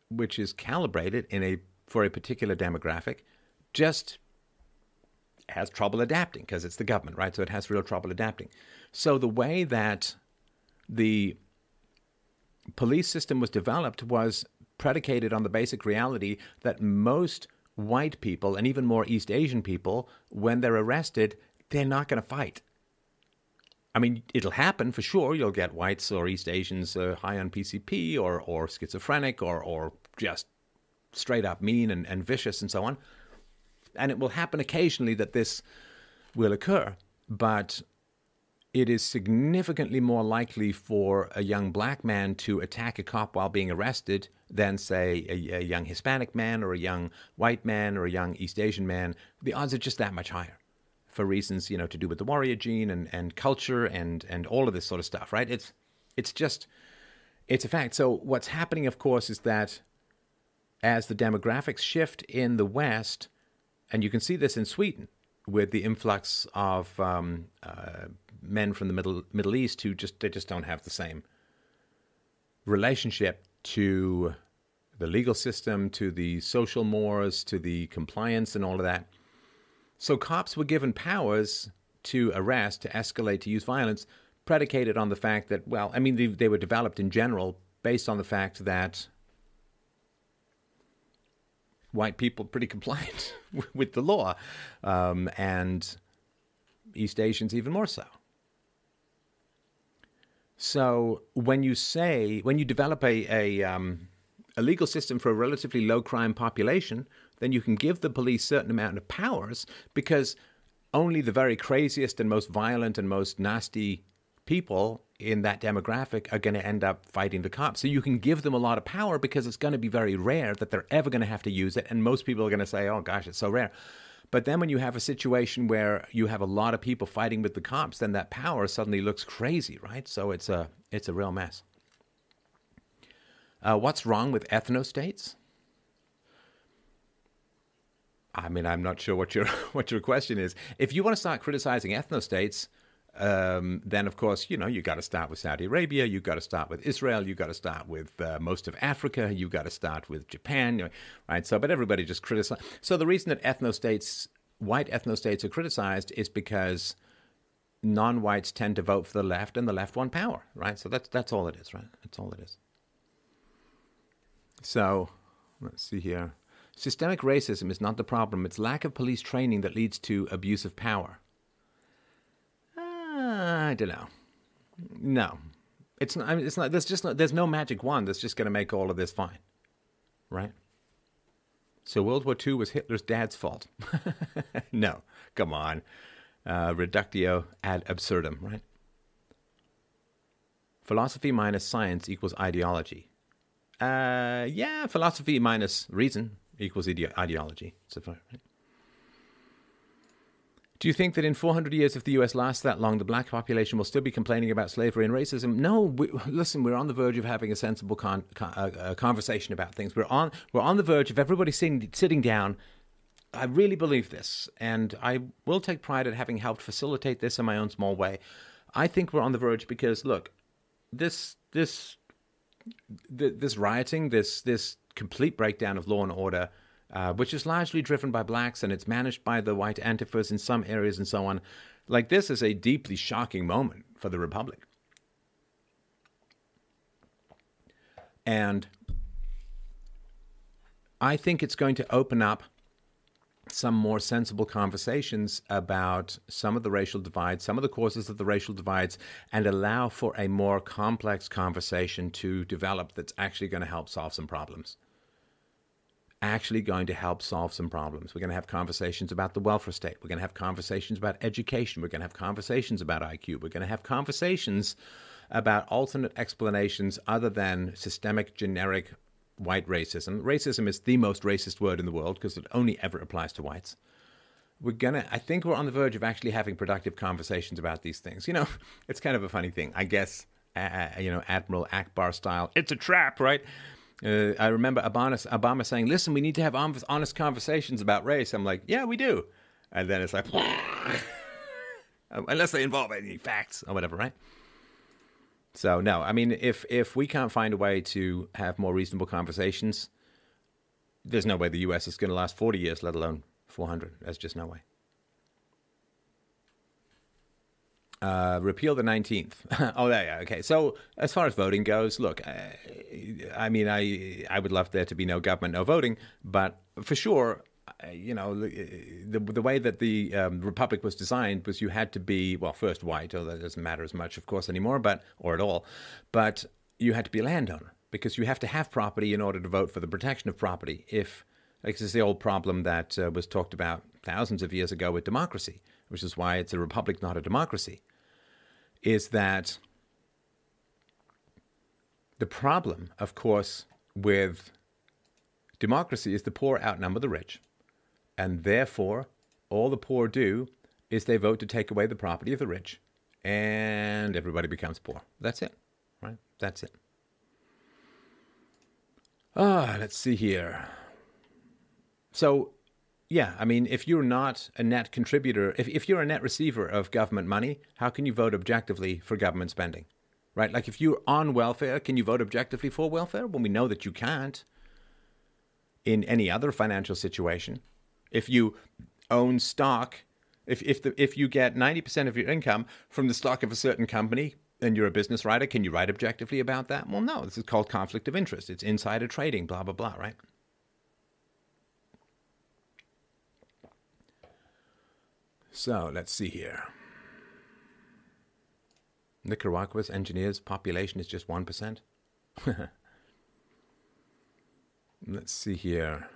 which is calibrated for a particular demographic, just has trouble adapting because it's the government, right? So it has real trouble adapting. So the way that the police system was developed was predicated on the basic reality that most white people, and even more East Asian people, when they're arrested, they're not going to fight. I mean, it'll happen for sure. You'll get whites or East Asians high on PCP or schizophrenic or just straight up mean and vicious and so on. And it will happen occasionally that this will occur. But it is significantly more likely for a young black man to attack a cop while being arrested than, say, a young Hispanic man or a young white man or a young East Asian man. The odds are just that much higher, for reasons, to do with the warrior gene and culture and all of this sort of stuff, right? It's a fact. So what's happening, of course, is that as the demographics shift in the West, and you can see this in Sweden with the influx of men from the Middle East who just don't have the same relationship to the legal system, to the social mores, to the compliance and all of that. So cops were given powers to arrest, to escalate, to use violence, predicated on the fact that, they were developed in general based on the fact that white people are pretty compliant with the law, and East Asians even more so. So when you develop a legal system for a relatively low crime population, then you can give the police a certain amount of powers, because only the very craziest and most violent and most nasty people in that demographic are going to end up fighting the cops. So you can give them a lot of power because it's going to be very rare that they're ever going to have to use it. And most people are going to say, oh, gosh, it's so rare. But then when you have a situation where you have a lot of people fighting with the cops, then that power suddenly looks crazy, right? So it's a real mess. What's wrong with ethnostates? I mean, I'm not sure what your question is. If you want to start criticizing ethnostates, then of course, you got to start with Saudi Arabia, you got to start with Israel, you got to start with most of Africa, you got to start with Japan, right? So, but everybody just criticizes. So the reason that white ethnostates are criticized is because non-whites tend to vote for the left, and the left won power, right? So that's all it is, right? That's all it is. So let's see here. Systemic racism is not the problem. It's lack of police training that leads to abuse of power. I don't know. No, it's not. I mean, it's not. There's no magic wand that's just going to make all of this fine, right? So World War II was Hitler's dad's fault. No, come on, reductio ad absurdum, right? Philosophy minus science equals ideology. Yeah, philosophy minus reason equals ideology. So far, right? Do you think that in 400 years, if the U.S. lasts that long, the black population will still be complaining about slavery and racism? No, listen, we're on the verge of having a sensible conversation about things. We're on the verge of everybody sitting down. I really believe this, and I will take pride at having helped facilitate this in my own small way. I think we're on the verge because, look, this rioting, this complete breakdown of law and order, which is largely driven by blacks, and it's managed by the white Antifas in some areas and so on, like this is a deeply shocking moment for the Republic. And I think it's going to open up some more sensible conversations about some of the racial divides, some of the causes of the racial divides, and allow for a more complex conversation to develop that's actually going to help solve some problems. We're going to have conversations about the welfare state. We're going to have conversations about education. We're going to have conversations about IQ. We're going to have conversations about alternate explanations other than systemic, generic white racism. Racism is the most racist word in the world because it only ever applies to whites. I think we're on the verge of actually having productive conversations about these things. You know, it's kind of a funny thing, I guess, you know, Admiral Akbar style. It's a trap, right? I remember Obama saying, listen, we need to have honest conversations about race. I'm like, yeah, we do. And then it's like, unless they involve any facts or whatever, right? So, no, I mean, if we can't find a way to have more reasonable conversations, there's no way the U.S. is going to last 40 years, let alone 400. That's just no way. Repeal the 19th. Oh, yeah, okay. So as far as voting goes, look, I mean, I would love there to be no government, no voting, but for sure, you know, the way that the republic was designed was you had to be, well, first white, although that doesn't matter as much, of course, anymore, but or at all, but you had to be a landowner because you have to have property in order to vote for the protection of property. If, like, this is the old problem that was talked about thousands of years ago with democracy, which is why it's a republic, not a democracy, is that the problem, of course, with democracy is the poor outnumber the rich, and therefore all the poor do is they vote to take away the property of the rich, and everybody becomes poor. That's it, right? That's it. Ah, let's see here. So, yeah, I mean, if you're not a net contributor, if you're a net receiver of government money, how can you vote objectively for government spending, right? Like, if you're on welfare, can you vote objectively for welfare? Well, we know that you can't in any other financial situation. If you own stock, if you get 90% of your income from the stock of a certain company and you're a business writer, can you write objectively about that? Well, no, this is called conflict of interest. It's insider trading, blah, blah, blah, right? So let's see here. Nicaragua's engineers' population is just 1%. Let's see here.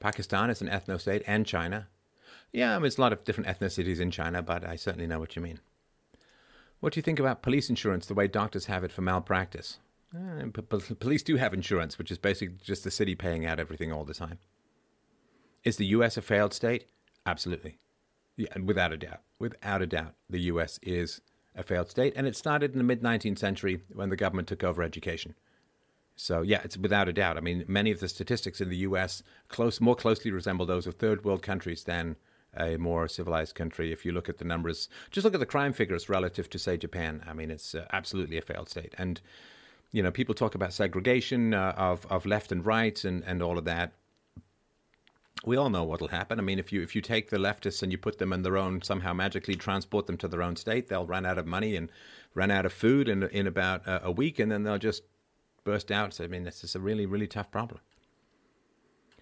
Pakistan is an ethno-state, and China. Yeah, I mean, it's a lot of different ethnicities in China, but I certainly know what you mean. What do you think about police insurance, the way doctors have it for malpractice? Police do have insurance, which is basically just the city paying out everything all the time. Is the U.S. a failed state? Absolutely. Yeah, without a doubt. Without a doubt, the U.S. is a failed state. And it started in the mid-19th century when the government took over education. So, yeah, it's without a doubt. I mean, many of the statistics in the U.S. more closely resemble those of third world countries than a more civilized country. If you look at the numbers, just look at the crime figures relative to, say, Japan. I mean, it's absolutely a failed state. And, you know, people talk about segregation of left and right and all of that. We all know what will happen. I mean, if you take the leftists and you put them in their own, somehow magically transport them to their own state, they'll run out of money and run out of food in about a week, and then they'll just burst out. So, I mean, this is a really, really tough problem.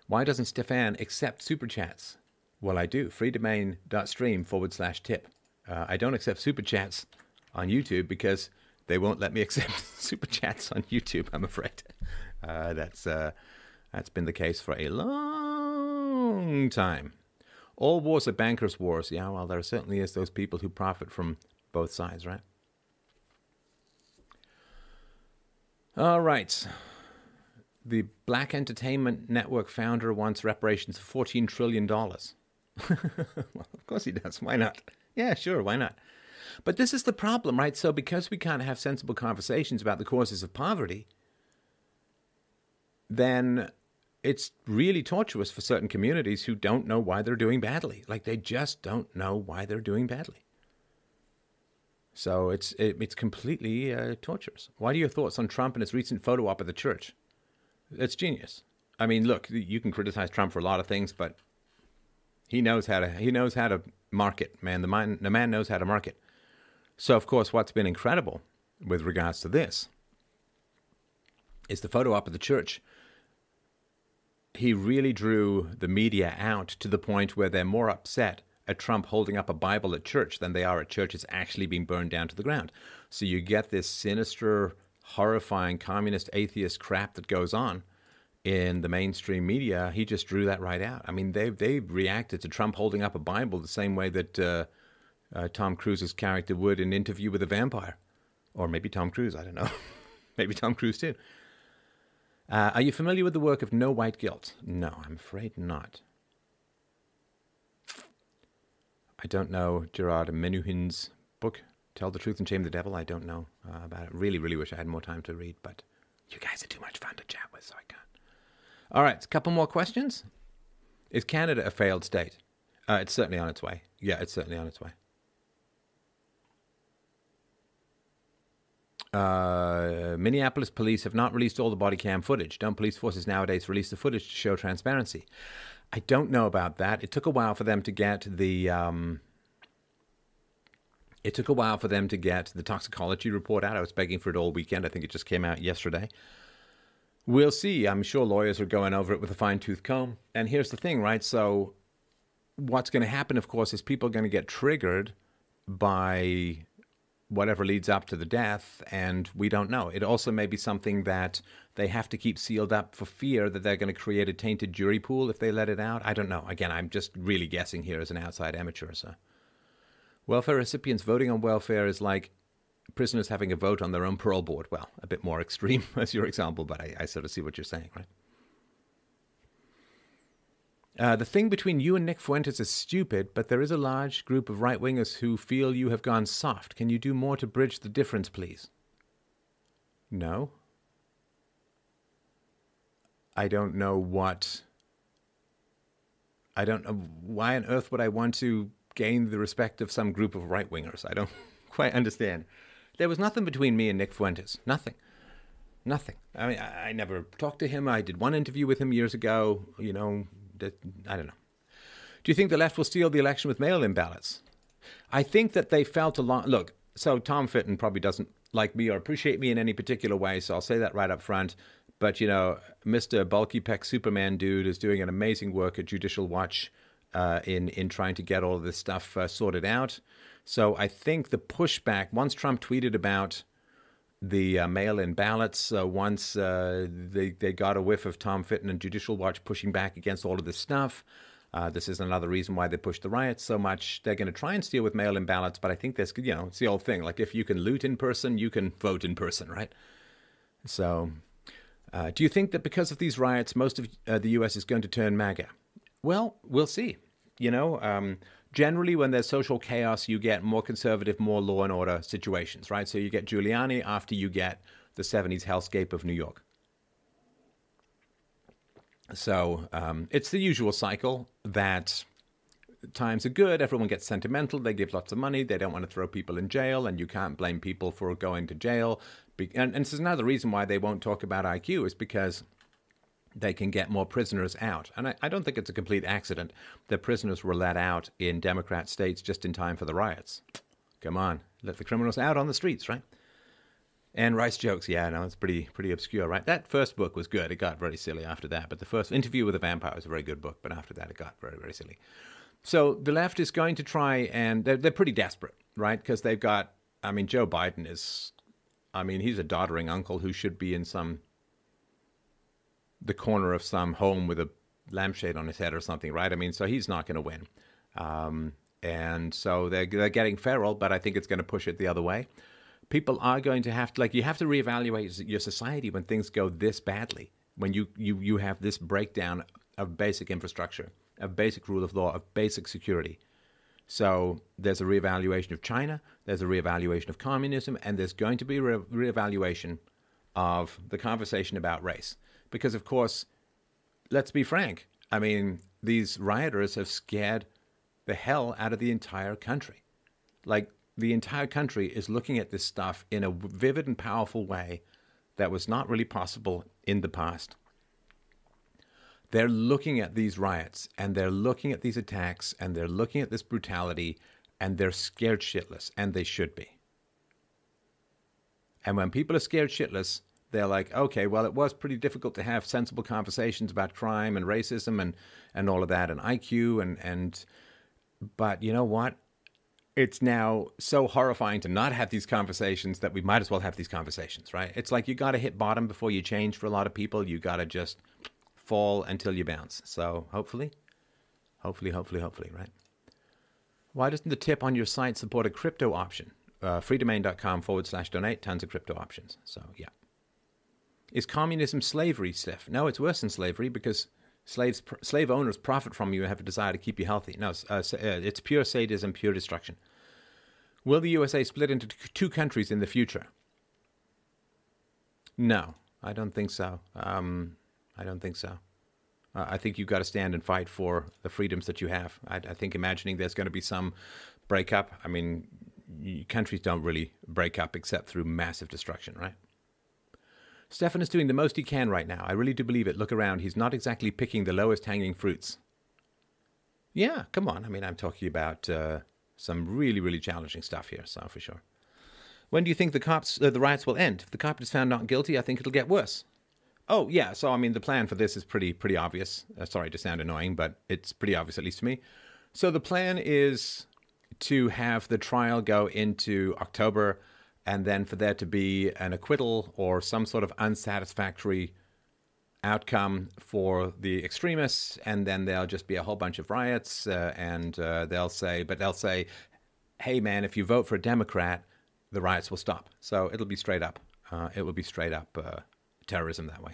Why doesn't Stefan accept Super Chats? Well, I do. freedomain.stream/tip. I don't accept Super Chats on YouTube because they won't let me accept Super Chats on YouTube, I'm afraid. That's been the case for a long time. All wars are bankers' wars. Yeah, well, there certainly is those people who profit from both sides, right? All right. The Black Entertainment Network founder wants reparations for $14 trillion. Well, of course he does. Why not? Yeah, sure. Why not? But this is the problem, right? So because we can't have sensible conversations about the causes of poverty, then it's really tortuous for certain communities who don't know why they're doing badly. Like, they just don't know why they're doing badly. So it's completely torturous. What are your thoughts on Trump and his recent photo op of the church? It's genius. I mean, look, you can criticize Trump for a lot of things, but he knows how to market, man. The man knows how to market. So, of course, what's been incredible with regards to this is the photo op of the church. He really drew the media out to the point where they're more upset at Trump holding up a Bible at church than they are at churches actually being burned down to the ground. So you get this sinister, horrifying communist atheist crap that goes on in the mainstream media. He just drew that right out. I mean, they reacted to Trump holding up a Bible the same way that Tom Cruise's character would in Interview with a Vampire. Or maybe Tom Cruise, I don't know. Maybe Tom Cruise too. Are you familiar with the work of No White Guilt? No, I'm afraid not. I don't know Gerard Menuhin's book, Tell the Truth and Shame the Devil. I don't know about it. Really, really wish I had more time to read, but you guys are too much fun to chat with, so I can't. All right, a couple more questions. Is Canada a failed state? It's certainly on its way. Yeah, it's certainly on its way. Minneapolis police have not released all the body cam footage. Don't police forces nowadays release the footage to show transparency? I don't know about that. It took a while for them to get the toxicology report out. I was begging for it all weekend. I think it just came out yesterday. We'll see. I'm sure lawyers are going over it with a fine-tooth comb. And here's the thing, right? So what's going to happen, of course, is people are going to get triggered by whatever leads up to the death, and we don't know. It also may be something that they have to keep sealed up for fear that they're going to create a tainted jury pool if they let it out. I don't know. Again, I'm just really guessing here as an outside amateur. So, welfare recipients voting on welfare is like prisoners having a vote on their own parole board. Well, a bit more extreme as your example, but I sort of see what you're saying, right? The thing between you and Nick Fuentes is stupid, but there is a large group of right-wingers who feel you have gone soft. Can you do more to bridge the difference, please? No. I don't know why on earth would I want to gain the respect of some group of right-wingers. I don't quite understand. There was nothing between me and Nick Fuentes. Nothing. I mean, I never talked to him. I did one interview with him years ago, you know. I don't know. Do you think the left will steal the election with mail-in ballots? I think that they felt a lot. Look, so Tom Fitton probably doesn't like me or appreciate me in any particular way, so I'll say that right up front. But, you know, Mr. Bulky Peck Superman dude is doing an amazing work at Judicial Watch in trying to get all of this stuff sorted out. So I think the pushback, once Trump tweeted about the mail-in ballots, once they got a whiff of Tom Fitton and Judicial Watch pushing back against all of this stuff. This is another reason why they pushed the riots so much. They're going to try and steal with mail-in ballots, but I think there's, you know, it's the old thing. Like, if you can loot in person, you can vote in person, right? So, do you think that because of these riots, most of the U.S. is going to turn MAGA? Well, we'll see. You know, generally, when there's social chaos, you get more conservative, more law and order situations, right? So you get Giuliani after you get the 70s hellscape of New York. So it's the usual cycle that times are good. Everyone gets sentimental. They give lots of money. They don't want to throw people in jail, and you can't blame people for going to jail. And this is another reason why they won't talk about IQ is because they can get more prisoners out. And I don't think it's a complete accident that prisoners were let out in Democrat states just in time for the riots. Come on, let the criminals out on the streets, right? And Rice jokes, yeah, no, it's pretty obscure, right? That first book was good. It got very silly after that. But the first Interview with a Vampire was a very good book. But after that, it got very, very silly. So the left is going to try, and they're pretty desperate, right? Because they've got, I mean, Joe Biden is, I mean, he's a doddering uncle who should be in the corner of some home with a lampshade on his head or something, right? I mean, so he's not going to win. And so they're getting feral, but I think it's going to push it the other way. People are going to have to, like, you have to reevaluate your society when things go this badly, when you have this breakdown of basic infrastructure, of basic rule of law, of basic security. So there's a reevaluation of China, there's a reevaluation of communism, and there's going to be a reevaluation of the conversation about race. Because, of course, let's be frank. I mean, these rioters have scared the hell out of the entire country. Like, the entire country is looking at this stuff in a vivid and powerful way that was not really possible in the past. They're looking at these riots, and they're looking at these attacks, and they're looking at this brutality, and they're scared shitless, and they should be. And when people are scared shitless, they're like, okay, well, it was pretty difficult to have sensible conversations about crime and racism and all of that and IQ and but you know what? It's now so horrifying to not have these conversations that we might as well have these conversations, right? It's like you got to hit bottom before you change for a lot of people. You got to just fall until you bounce. So hopefully, right? Why doesn't the tip on your site support a crypto option? freedomain.com/donate, tons of crypto options. So, yeah. Is communism slavery, Steph? No, it's worse than slavery because slave owners profit from you and have a desire to keep you healthy. No, it's pure sadism, pure destruction. Will the USA split into two countries in the future? No, I don't think so. I don't think so. I think you've got to stand and fight for the freedoms that you have. I think imagining there's going to be some breakup, I mean, countries don't really break up except through massive destruction, right? Stefan is doing the most he can right now. I really do believe it. Look around. He's not exactly picking the lowest hanging fruits. Yeah, come on. I mean, I'm talking about some really, really challenging stuff here, so for sure. When do you think the riots will end? If the cop is found not guilty, I think it'll get worse. Oh, yeah. So, I mean, the plan for this is pretty obvious. Sorry to sound annoying, but it's pretty obvious, at least to me. So the plan is to have the trial go into October and then for there to be an acquittal or some sort of unsatisfactory outcome for the extremists, and then there'll just be a whole bunch of riots, and they'll say, hey, man, if you vote for a Democrat, the riots will stop. So it'll be straight up. It will be straight up terrorism that way.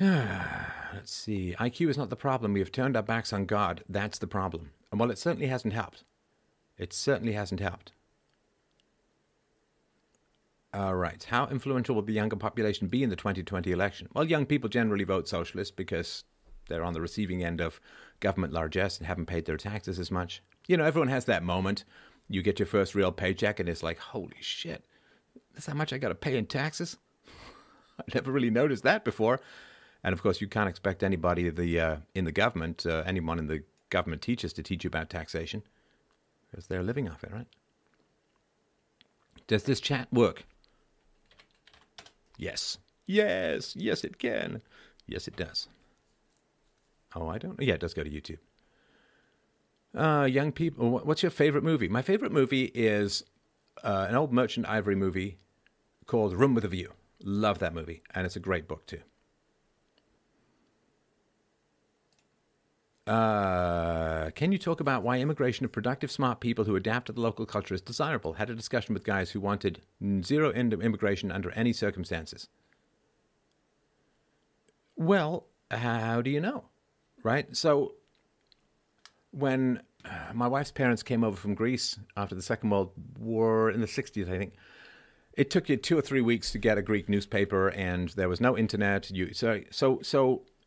Let's see. IQ is not the problem. We have turned our backs on God. That's the problem. And while it certainly hasn't helped, All right. How influential will the younger population be in the 2020 election? Well, young people generally vote socialist because they're on the receiving end of government largesse and haven't paid their taxes as much. You know, everyone has that moment. You get your first real paycheck and it's like, holy shit, that's how much I got to pay in taxes? I never really noticed that before. And, of course, you can't expect anybody anyone in the government teachers to teach you about taxation because they're living off it, right? Does this chat work? Yes. Yes, it can. Yes, it does. Oh, I don't know. Yeah, it does go to YouTube. Young people, what's your favorite movie? My favorite movie is an old Merchant Ivory movie called Room with a View. Love that movie. And it's a great book, too. Can you talk about why immigration of productive, smart people who adapt to the local culture is desirable? Had a discussion with guys who wanted zero immigration under any circumstances. Well, how do you know? Right? So when my wife's parents came over from Greece after the Second World War in the 60s, I think, it took you 2 or 3 weeks to get a Greek newspaper, and there was no internet.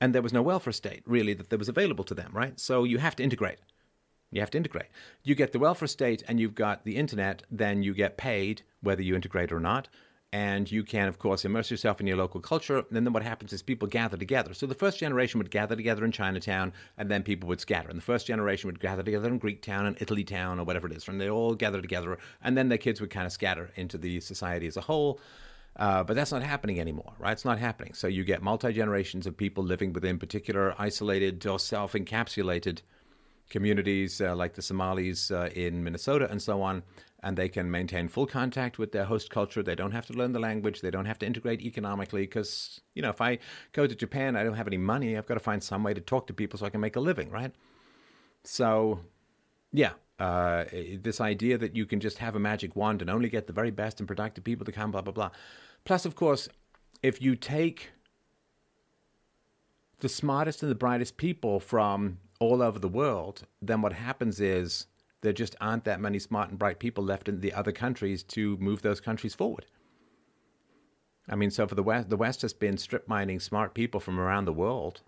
And there was no welfare state, really, that was available to them, right? So you have to integrate. You get the welfare state and you've got the internet, then you get paid, whether you integrate or not. And you can, of course, immerse yourself in your local culture. And then what happens is people gather together. So the first generation would gather together in Chinatown, and then people would scatter. And the first generation would gather together in Greek Town and Italy Town or whatever it is. And they all gather together, and then their kids would kind of scatter into the society as a whole. But that's not happening anymore, right? It's not happening. So you get multi-generations of people living within particular isolated or self-encapsulated communities like the Somalis in Minnesota and so on, and they can maintain full contact with their host culture. They don't have to learn the language. They don't have to integrate economically because, you know, if I go to Japan, I don't have any money. I've got to find some way to talk to people so I can make a living, right? So, yeah, this idea that you can just have a magic wand and only get the very best and productive people to come, blah, blah, blah. Plus, of course, if you take the smartest and the brightest people from all over the world, then what happens is there just aren't that many smart and bright people left in the other countries to move those countries forward. I mean, so for the West has been strip mining smart people from around the world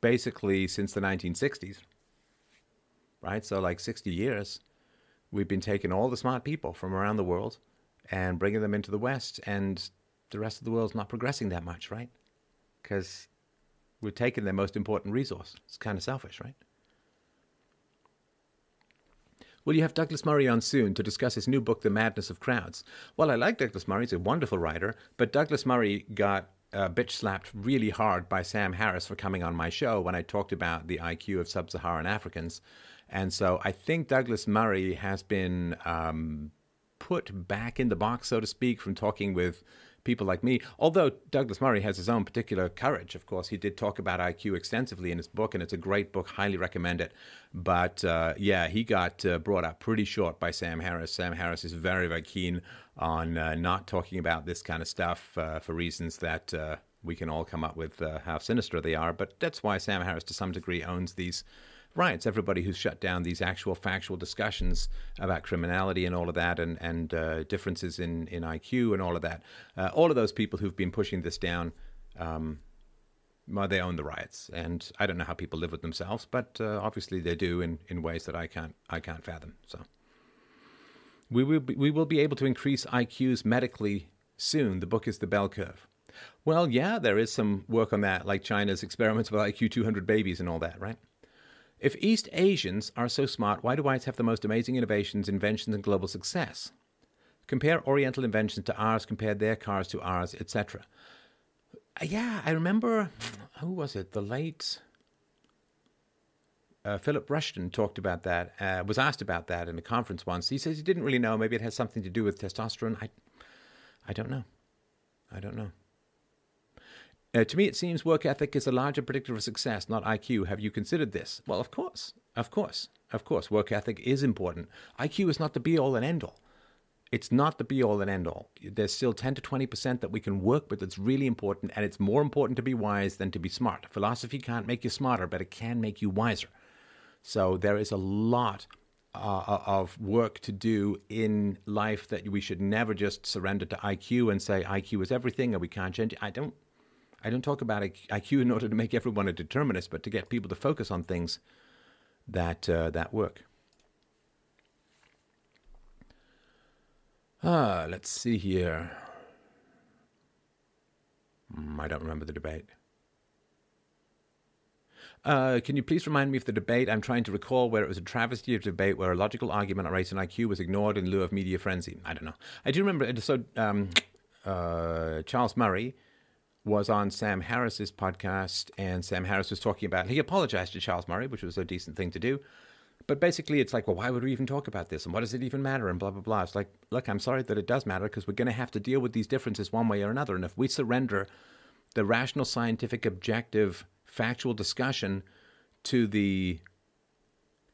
basically since the 1960s, right? So like 60 years, we've been taking all the smart people from around the world and bringing them into the West, and the rest of the world's not progressing that much, right? Because we're taking their most important resource. It's kind of selfish, right? Will you have Douglas Murray on soon to discuss his new book, The Madness of Crowds? Well, I like Douglas Murray. He's a wonderful writer. But Douglas Murray got bitch-slapped really hard by Sam Harris for coming on my show when I talked about the IQ of sub-Saharan Africans. And so I think Douglas Murray has been put back in the box, so to speak, from talking with people like me. Although Douglas Murray has his own particular courage, of course. He did talk about IQ extensively in his book, and it's a great book. Highly recommend it. But, yeah, he got brought up pretty short by Sam Harris. Sam Harris is very, very keen on not talking about this kind of stuff for reasons that we can all come up with how sinister they are. But that's why Sam Harris, to some degree, owns these riots. Everybody who's shut down these actual factual discussions about criminality and all of that, and differences in IQ and all of that. All of those people who've been pushing this down, they own the riots. And I don't know how people live with themselves, but obviously they do in ways that I can't fathom. So we will be able to increase IQs medically soon. The book is The Bell Curve. Well, yeah, there is some work on that, like China's experiments with IQ 200 babies and all that, right? If East Asians are so smart, why do whites have the most amazing innovations, inventions, and global success? Compare Oriental inventions to ours, compare their cars to ours, etc. Yeah, I remember, who was it? The late Philip Rushton talked about that, was asked about that in a conference once. He says he didn't really know. Maybe it has something to do with testosterone. I don't know. I don't know. To me, it seems work ethic is a larger predictor of success, not IQ. Have you considered this? Well, of course, of course, of course. Work ethic is important. IQ is not the be-all and end-all. It's not the be-all and end-all. There's still 10 to 20% that we can work with that's really important, and it's more important to be wise than to be smart. Philosophy can't make you smarter, but it can make you wiser. So there is a lot of work to do in life that we should never just surrender to IQ and say IQ is everything and we can't change it. I don't talk about IQ in order to make everyone a determinist, but to get people to focus on things that that work. Let's see here. I don't remember the debate. Can you please remind me of the debate? I'm trying to recall where it was a travesty of debate where a logical argument on race and IQ was ignored in lieu of media frenzy. I don't know. I do remember it. So Charles Murray was on Sam Harris's podcast, and Sam Harris was talking about, he apologized to Charles Murray, which was a decent thing to do. But basically, it's like, well, why would we even talk about this? And what does it even matter? And blah, blah, blah. It's like, look, I'm sorry that it does matter because we're going to have to deal with these differences one way or another. And if we surrender the rational, scientific, objective, factual discussion to the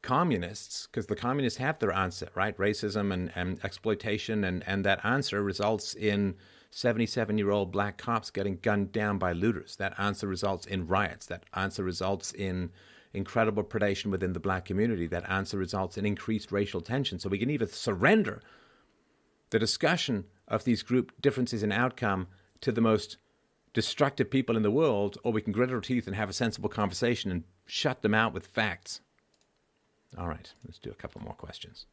communists, because the communists have their answer, right? Racism and exploitation, and that answer results in 77-year-old black cops getting gunned down by looters. That answer results in riots. That answer results in incredible predation within the black community. That answer results in increased racial tension. So we can either surrender the discussion of these group differences in outcome to the most destructive people in the world, or we can grit our teeth and have a sensible conversation and shut them out with facts. All right, let's do a couple more questions.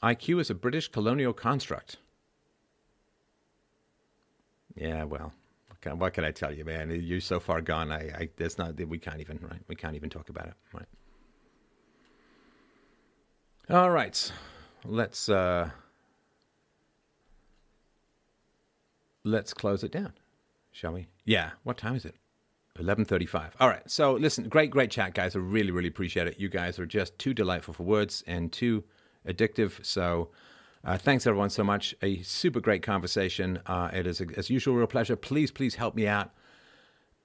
IQ is a British colonial construct. Yeah, well, what can I tell you, man? You're so far gone. There's not. We can't even. Right? We can't even talk about it. Right. All right. Let's close it down, shall we? Yeah. What time is it? 11:35. All right. So listen, great chat, guys. I really, really appreciate it. You guys are just too delightful for words and too addictive. So. Thanks, everyone, so much. A super great conversation. It is, as usual, a real pleasure. Please help me out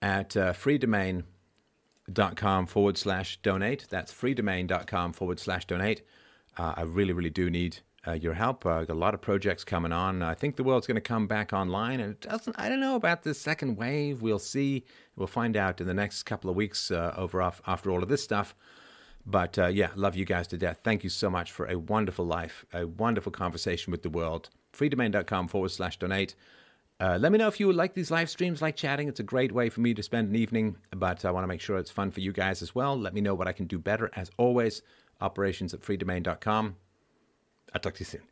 at freedomain.com/donate. That's freedomain.com/donate. I really do need your help. I've got a lot of projects coming on. I think the world's going to come back online. And it doesn't. I don't know about this second wave. We'll see. We'll find out in the next couple of weeks after all of this stuff. But, yeah, love you guys to death. Thank you so much for a wonderful life, a wonderful conversation with the world. freedomain.com/donate. Let me know if you would like these live streams, like chatting. It's a great way for me to spend an evening, but I want to make sure it's fun for you guys as well. Let me know what I can do better. As always, operations@freedomain.com. I'll talk to you soon.